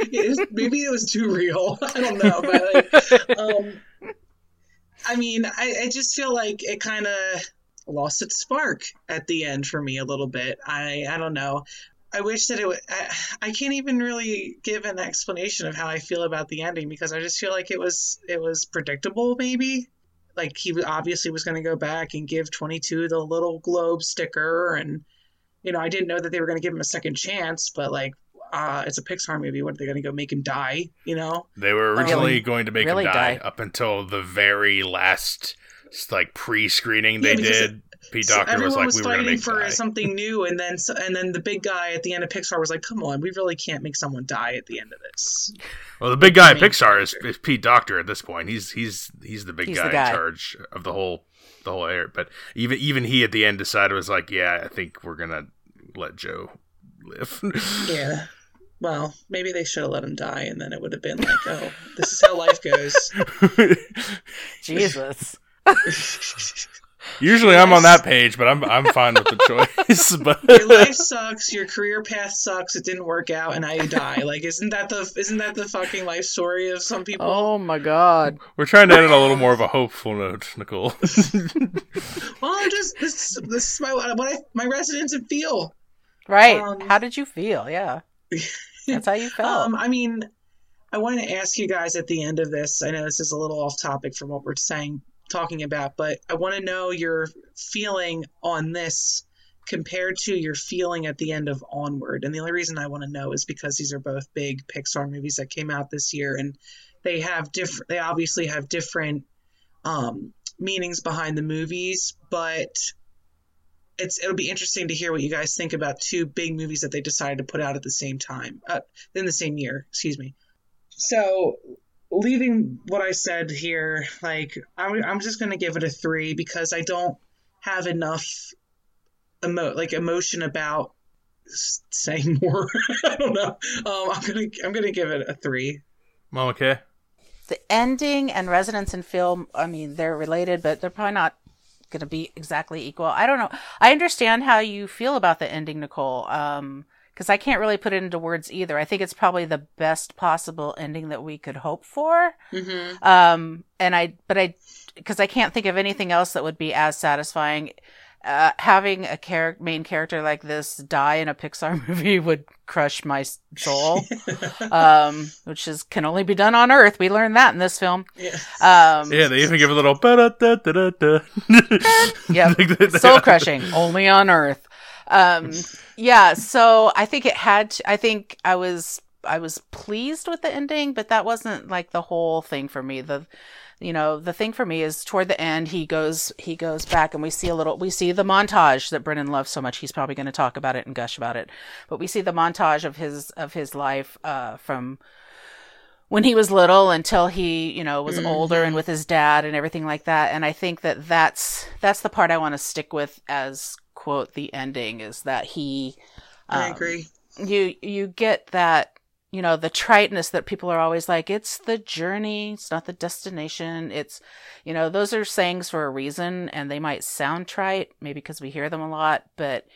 Maybe it was too real. I don't know. But like, I mean, I just feel like it kind of lost its spark at the end for me a little bit. I don't know. I wish that it would. I can't even really give an explanation of how I feel about the ending, because I just feel like it was predictable, maybe. Like, he obviously was going to go back and give 22 the little globe sticker. And, you know, I didn't know that they were going to give him a second chance, but like, it's a Pixar movie. What, are they going to go make him die? You know, they were originally going to make him die up until the very last, like, pre-screening they did. Pete Docter was like, we were going to make for something new, and then the big guy at the end of Pixar was like, come on, we really can't make someone die at the end of this. Well, the big guy at Pixar is Pete Docter at this point. He's the big guy in charge of the whole area. But even he at the end decided, was like, yeah, I think we're going to let Joe live. Yeah. Well, maybe they should have let him die, and then it would have been like, oh, this is how life goes. Jesus. Usually I'm on that page, but I'm fine with the choice. But your life sucks, your career path sucks, it didn't work out, and now you die. Like, isn't that the fucking life story of some people? Oh my god. We're trying to end on a little more of a hopeful note, Nicole. Well, I'm just this is my resonance and feel. Right. How did you feel? Yeah. That's how you felt. I mean, I wanted to ask you guys at the end of this. I know this is a little off topic from what we're talking about, but I want to know your feeling on this compared to your feeling at the end of Onward. And the only reason I want to know is because these are both big Pixar movies that came out this year, and they obviously have different meanings behind the movies, but it'll be interesting to hear what you guys think about two big movies that they decided to put out at the same time, in the same year, excuse me. So, leaving what I said here, like, I'm just going to give it a 3, because I don't have enough emotion about saying more. I don't know. I'm going to give it a 3. Well, okay. The ending and resonance in film, I mean, they're related, but they're probably not going to be exactly equal. I don't know. I understand how you feel about the ending, Nicole. Because I can't really put it into words either. I think it's probably the best possible ending that we could hope for. Mm-hmm. Because I can't think of anything else that would be as satisfying. Having a main character like this die in a Pixar movie would crush my soul, which can only be done on Earth. We learned that in this film. Yeah, they even give a little ba-da-da-da-da-da. Yeah, soul crushing, only on Earth. Yeah, so I think I was pleased with the ending, but that wasn't like the whole thing for me. The thing for me is toward the end, he goes back, and we see the montage that Brennan loves so much. He's probably going to talk about it and gush about it, but we see the montage of his life, from when he was little until he, you know, was older and with his dad and everything like that. And I think that that's the part I want to stick with as, quote, the ending, is that he, I agree. You get that, you know, the triteness that people are always like, it's the journey, it's not the destination. It's, you know, those are sayings for a reason, and they might sound trite, maybe because we hear them a lot, but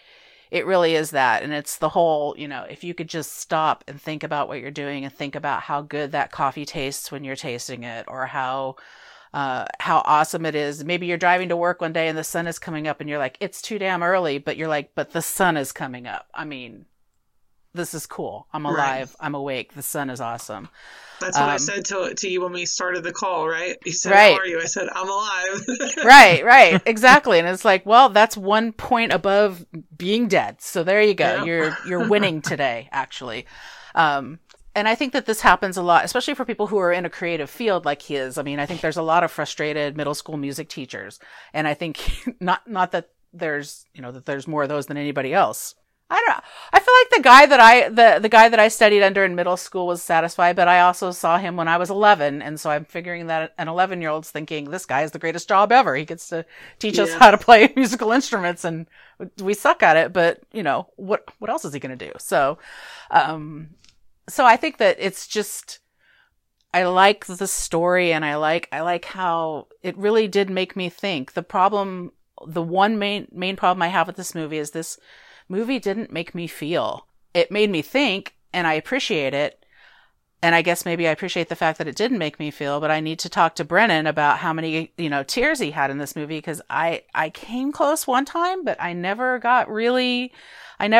it really is that. And it's the whole, you know, if you could just stop and think about what you're doing, and think about how good that coffee tastes when you're tasting it, or how how awesome it is. Maybe you're driving to work one day and the sun is coming up and you're like, it's too damn early, but you're like, but the sun is coming up. I mean, this is cool. I'm alive. Right. I'm awake. The sun is awesome. That's what I said to you when we started the call, right? You said, right. How are you? I said, I'm alive. Right. Exactly. And it's like, well, that's one point above being dead. So there you go. Yeah. You're winning today, actually. And I think that this happens a lot, especially for people who are in a creative field like he is. I mean, I think there's a lot of frustrated middle school music teachers. And I think not that there's, that there's more of those than anybody else. I don't know. I feel like the guy that I studied under in middle school was satisfied, but I also saw him when I was 11. And so I'm figuring that an 11-year-old's thinking, this guy is the greatest job ever. He gets to teach us how to play musical instruments and we suck at it, but what else is he going to do? So, so I think that it's just, I like the story and I like how it really did make me think. The problem, the one main problem I have with this movie is this movie didn't make me feel. It made me think, and I appreciate it. And I guess maybe I appreciate the fact that it didn't make me feel, but I need to talk to Brennan about how many, tears he had in this movie, because I came close one time, but I never got there. And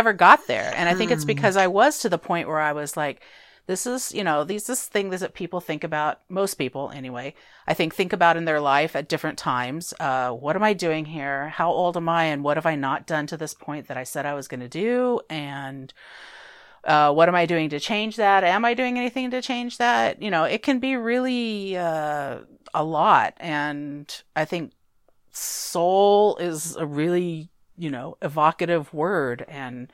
I think it's because I was to the point where I was like, this is, this thing that people think about, most people anyway, I think about in their life at different times. What am I doing here? How old am I? And what have I not done to this point that I said I was going to do? And what am I doing to change that? Am I doing anything to change that? It can be really a lot. And I think soul is a really, evocative word. And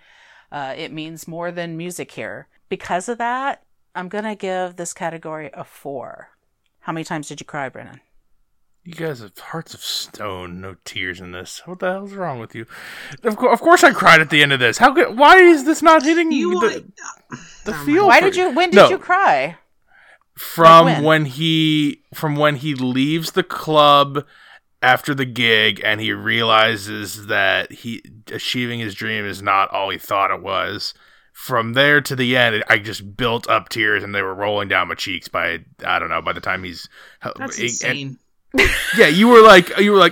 it means more than music here. Because of that, I'm going to give this category a 4. How many times did you cry, Brennan? You guys have hearts of stone, no tears in this. What the hell's wrong with you? Of course I cried at the end of this. How could, why is this not hitting you the feel? Why did you, when did you cry? From when he leaves the club after the gig and he realizes that achieving his dream is not all he thought it was. From there to the end, I just built up tears, and they were rolling down my cheeks. By the time he's insane. Yeah, you were like, oh, you're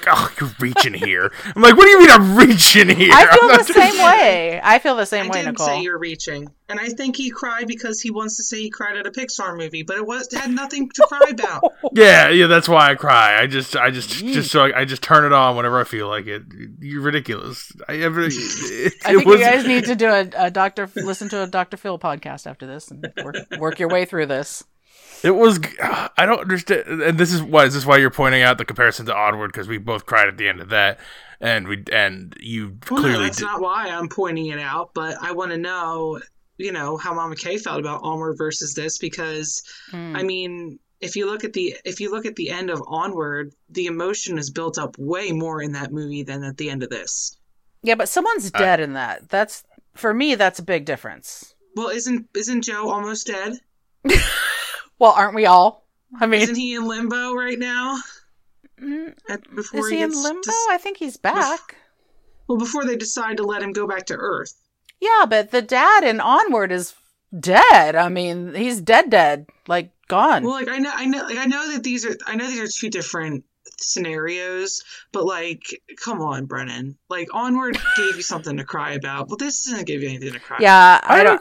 reaching here. I'm like, what do you mean I'm reaching here? I feel the same way. Nicole, I didn't say you're reaching, and I think he cried because he wants to say he cried at a Pixar movie, but it had nothing to cry about. Yeah, that's why I cry. I just turn it on whenever I feel like it. You're ridiculous. I think you guys need to do listen to a Dr. Phil podcast after this and work your way through this. It was, I don't understand, and this is why you're pointing out the comparison to Onward, because we both cried at the end of that, That's not why I'm pointing it out, but I want to know, how Mama Kay felt about Onward versus this, because, I mean, if you look at the end of Onward, the emotion is built up way more in that movie than at the end of this. Yeah, but someone's dead in that. That's, for me, that's a big difference. Well, isn't Joe almost dead? Well, aren't we all? I mean, isn't he in limbo right now? Is he in limbo? I think he's back. Well, before they decide to let him go back to Earth. Yeah, but the dad in Onward is dead. I mean, he's dead, like gone. Well, like I know these are two different scenarios, but like, come on, Brennan. Like, Onward gave you something to cry about, but this doesn't give you anything to cry. Yeah, about. I haven't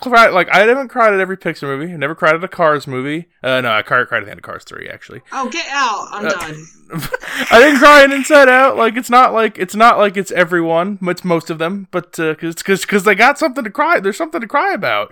cried. Like, I haven't cried at every Pixar movie. I never cried at a Cars movie. No, I cried at the end of Cars 3, actually. Oh, get out! I'm done. I didn't cry in Inside Out. Like, it's not like it's everyone. It's most of them, but because they got something to cry. There's something to cry about.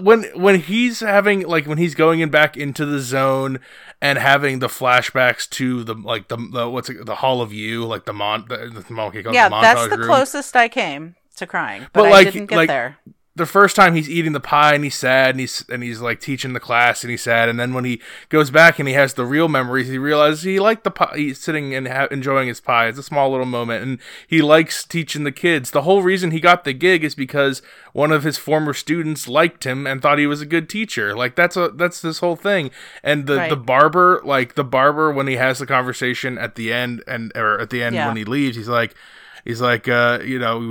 When he's having when he's going in back into the zone and having the flashbacks to the Hall of You, like the montage that's the room. Closest I came to crying, but I didn't get there. The first time he's eating the pie and he's sad and he's like teaching the class and he's sad, and then when he goes back and he has the real memories, he realizes he liked the pie. He's sitting and enjoying his pie. It's a small little moment, and he likes teaching the kids. The whole reason he got the gig is because one of his former students liked him and thought he was a good teacher. Like that's this whole thing. And the barber when he has the conversation at the end when he leaves, he's like, we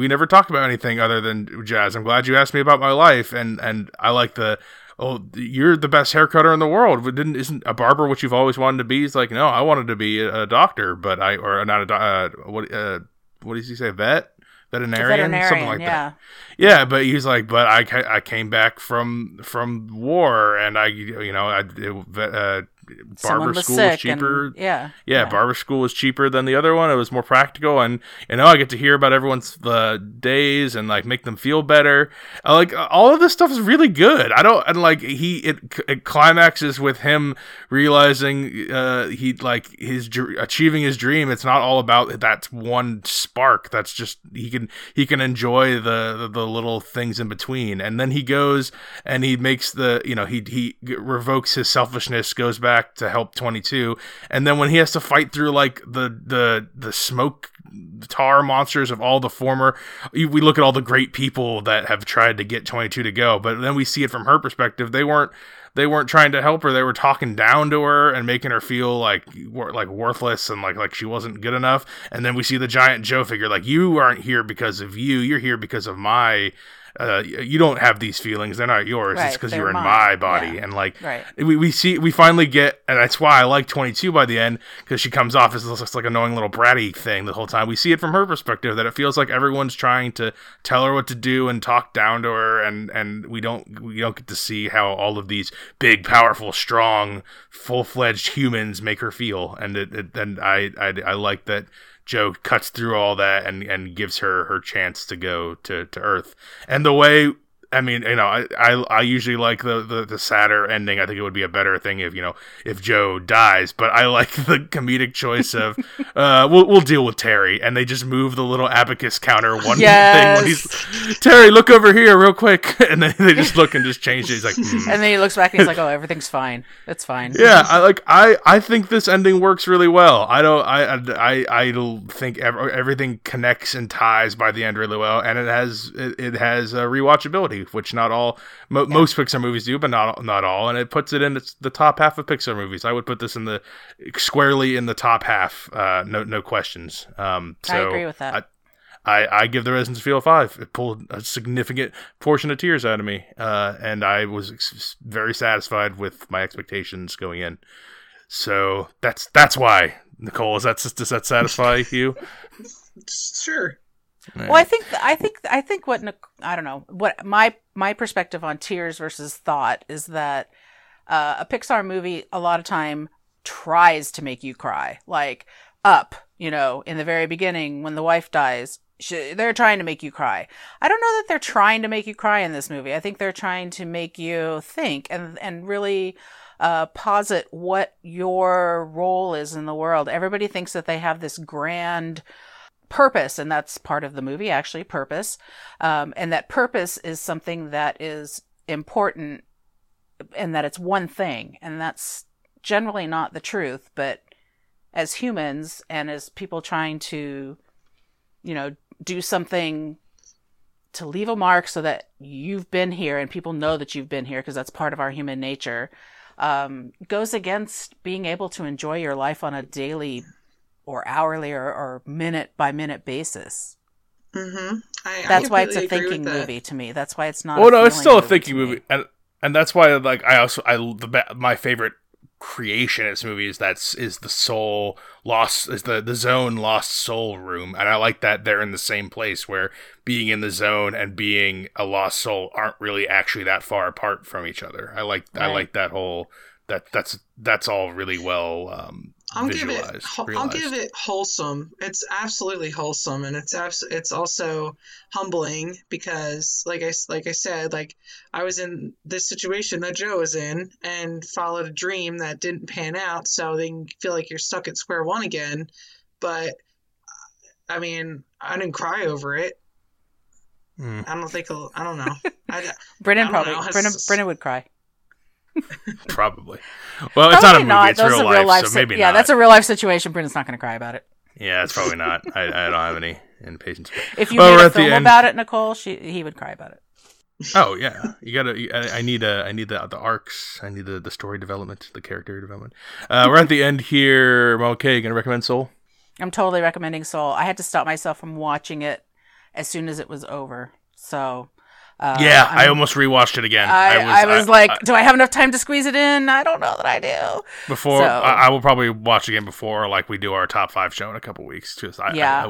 never talked about anything other than jazz. I'm glad you asked me about my life. And I like the, oh, you're the best haircutter in the world. Isn't a barber what you've always wanted to be? He's like, no, I wanted to be a doctor, but I, or not a doctor, what does he say? Veterinarian, something like that. Yeah, but he's like, but I came back from war, and barber school was cheaper. And, yeah, barber school was cheaper than the other one. It was more practical, and I get to hear about everyone's days and like make them feel better. Like all of this stuff is really good. It climaxes with him realizing achieving his dream. It's not all about that one spark. That's just he can enjoy the little things in between. And then he goes and he makes he revokes his selfishness, goes back to help 22, and then when he has to fight through like the smoke tar monsters of all the former, we look at all the great people that have tried to get 22 to go, but then we see it from her perspective. They weren't trying to help her. They were talking down to her and making her feel like worthless and like she wasn't good enough. And then we see the giant Joe figure, like, you aren't here because of you. You're here because of my. You don't have these feelings. They're not yours. Right, it's because you're in my body. Yeah. And we finally get, and that's why I like 22 by the end, because she comes off as just like an annoying little bratty thing the whole time. We see it from her perspective, that it feels like everyone's trying to tell her what to do and talk down to her. And we don't get to see how all of these big, powerful, strong, full-fledged humans make her feel. And I like that Joe cuts through all that and gives her her chance to go to Earth. And the way, I usually like the sadder ending. I think it would be a better thing if Joe dies. But I like the comedic choice of we'll deal with Terry, and they just move the little abacus counter one thing. When he's, Terry, look over here real quick, and then they just look and just change it. He's like, and then he looks back and he's like, oh, everything's fine. It's fine. Yeah, I think this ending works really well. I think everything connects and ties by the end really well, and it has rewatchability, which not all most Pixar movies do, but not all, and it puts it in the top half of Pixar movies. I would put this in squarely in the top half, no questions. So I agree with that. I give The Residence Feel 5. It pulled a significant portion of tears out of me, and I was very satisfied with my expectations going in. So that's why, Nicole, does that satisfy you? Sure. Right. Well, I think what my perspective on tears versus thought is that a Pixar movie a lot of time tries to make you cry, like Up, in the very beginning when the wife dies, they're trying to make you cry. I don't know that they're trying to make you cry in this movie. I think they're trying to make you think and really posit what your role is in the world. Everybody thinks that they have this grand purpose, and that's part of the movie, actually, purpose. And that purpose is something that is important, and that it's one thing. And that's generally not the truth. But as humans and as people trying to, do something to leave a mark so that you've been here and people know that you've been here, because that's part of our human nature, goes against being able to enjoy your life on a daily basis, or hourly or minute by minute basis. Mm-hmm. That's why it's a thinking movie to me. That's why it's not. Well, no, it's still a thinking movie, and that's why my favorite creation in this movie is the soul lost, is the zone lost soul room, and I like that they're in the same place where being in the zone and being a lost soul aren't really actually that far apart from each other. I like that whole that's all really well. I'll give it wholesome. It's absolutely wholesome, and it's also humbling, because like I said, like I was in this situation that Joe was in and followed a dream that didn't pan out, so then you feel like you're stuck at square one again. But I mean, I didn't cry over it. I don't know. Brennan would cry. Probably. Well, it's probably not a movie. It's real life, so maybe not. Yeah, that's a real life situation. Brennan's not going to cry about it. Yeah, it's probably not. I don't have any impatience. If you made a film about it, Nicole, he would cry about it. Oh yeah, you gotta. I need the arcs. I need the story development, the character development. We're at the end here. Okay, you gonna recommend Soul? I'm totally recommending Soul. I had to stop myself from watching it as soon as it was over. So. Yeah, I almost rewatched it again. I was like, do I have enough time to squeeze it in? I don't know that I do. I will probably watch again before like we do our top five show in a couple weeks. I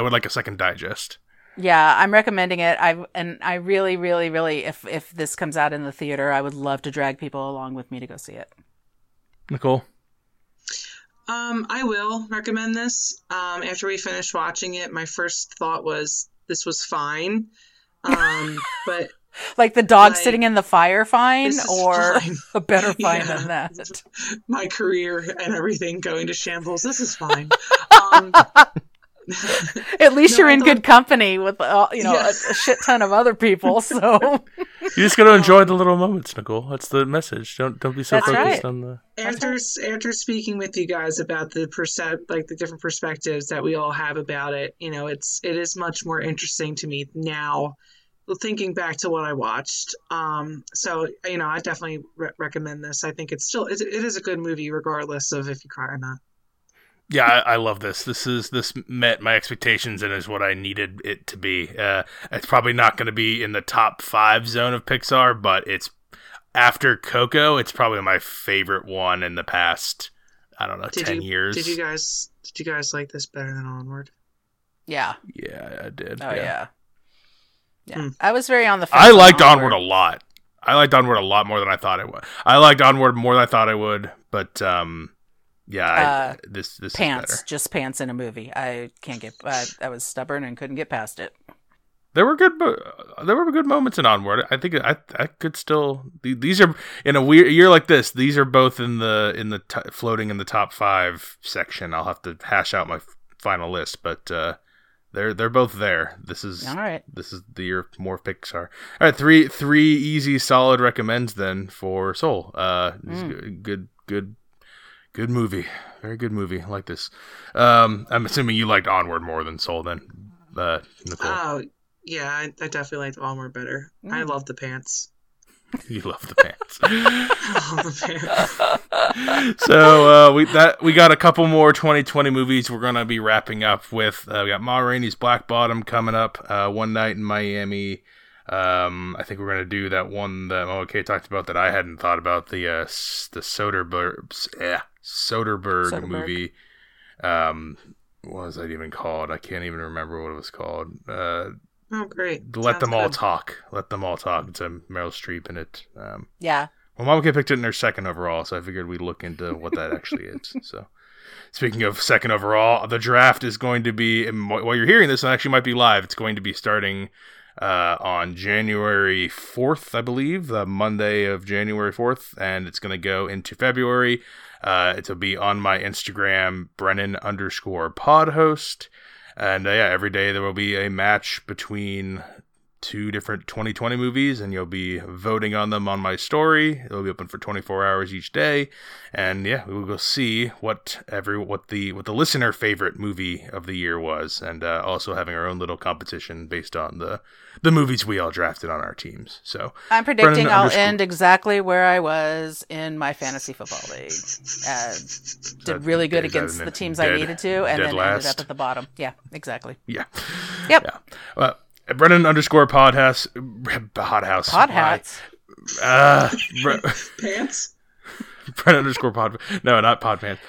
would like a second digest. Yeah, I'm recommending it. I really, really, really, if this comes out in the theater, I would love to drag people along with me to go see it. Nicole? I will recommend this. After we finished watching it, my first thought was this was fine. But like the dog sitting in the fire fine, or fine. A better fine than that. My career and everything going to shambles. This is fine. At least good company with a shit ton of other people. So you just got to enjoy the little moments, Nicole. That's the message. Don't be so focused on the. After speaking with you guys about the different perspectives that we all have about it, it is much more interesting to me now. Thinking back to what I watched, I definitely recommend this. I think it's still it is a good movie, regardless of if you cry or not. Yeah, I love this. This met my expectations and is what I needed it to be. It's probably not going to be in the top 5 zone of Pixar, but it's after Coco. It's probably my favorite one in the past. I don't know, 10 years. Did you guys like this better than Onward? Yeah. Yeah, I did. Oh yeah. Yeah. I was very on the fence. I liked Onward a lot. I liked Onward a lot more than I thought I would. But this pants is better. Just pants in a movie. I can't get. I was stubborn and couldn't get past it. There were good moments in Onward. I think I could still. These are in a weird year like this. These are both in the floating in the top 5 section. I'll have to hash out my final list, but they're both there. This is all right. This is the year of more Pixar. All right, three easy solid recommends then for Soul. Good movie. Very good movie. I like this. I'm assuming you liked Onward more than Soul then, Nicole. Oh, yeah. I definitely liked Onward better. Mm. I love the pants. You love the pants. I love the pants. So we got a couple more 2020 movies we're going to be wrapping up with. We got Ma Rainey's Black Bottom coming up, One Night in Miami. I think we're going to do that one that MoK talked about that I hadn't thought about, the Soderbergh movie. What was that even called? I can't even remember what it was called. Oh, great. Let Them All Talk. It's a Meryl Streep in it. Yeah. Well, MoK picked it in her second overall, so I figured we'd look into what that actually is. So speaking of second overall, the draft is going to be, while you're hearing this, it actually might be live. It's going to be starting on January 4th, I believe, the Monday of January 4th, and it's going to go into February. It'll be on my Instagram, Brennan_podhost. And every day there will be a match between two different 2020 movies, and you'll be voting on them on my story. It'll be open for 24 hours each day, and we will go see what the listener favorite movie of the year was, and also having our own little competition based on the movies we all drafted on our teams. So I'm predicting I'll end exactly where I was in my fantasy football league. Did really good against the teams I needed to, and then ended up at the bottom. Yeah, exactly. Yeah. Yep. Yeah. Well, Brennan_podhouse. Podhouse. Podhats. Pants? Brennan_pod. No, not pod pants.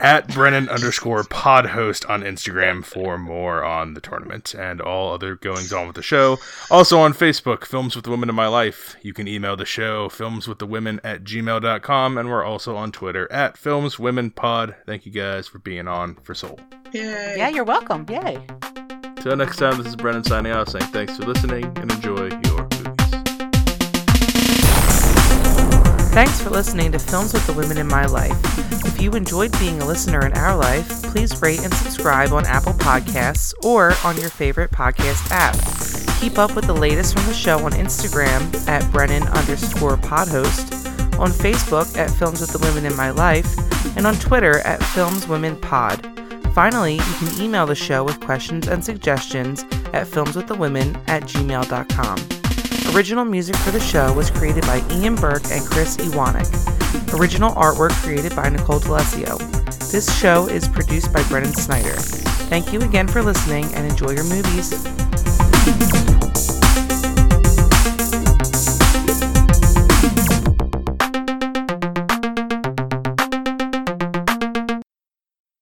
At Brennan_podhost on Instagram for more on the tournament and all other goings on with the show. Also on Facebook, Films with the Women of My Life. You can email the show, filmswiththewomen@gmail.com. And we're also on Twitter @FilmsWomenPod. Thank you guys for being on for Soul. Yay. Yeah, you're welcome. Yay. Till next time, this is Brennan signing off, saying thanks for listening and enjoy your movies. Thanks for listening to Films with the Women in My Life. If you enjoyed being a listener in our life, please rate and subscribe on Apple Podcasts or on your favorite podcast app. Keep up with the latest from the show on Instagram @Brennan_podhost, on Facebook @Films with the Women in My Life, and on Twitter @FilmsWomenPod. Finally, you can email the show with questions and suggestions at filmswiththewomen@gmail.com. Original music for the show was created by Ian Burke and Chris Iwanek. Original artwork created by Nicole D'Alessio. This show is produced by Brennan Snyder. Thank you again for listening and enjoy your movies.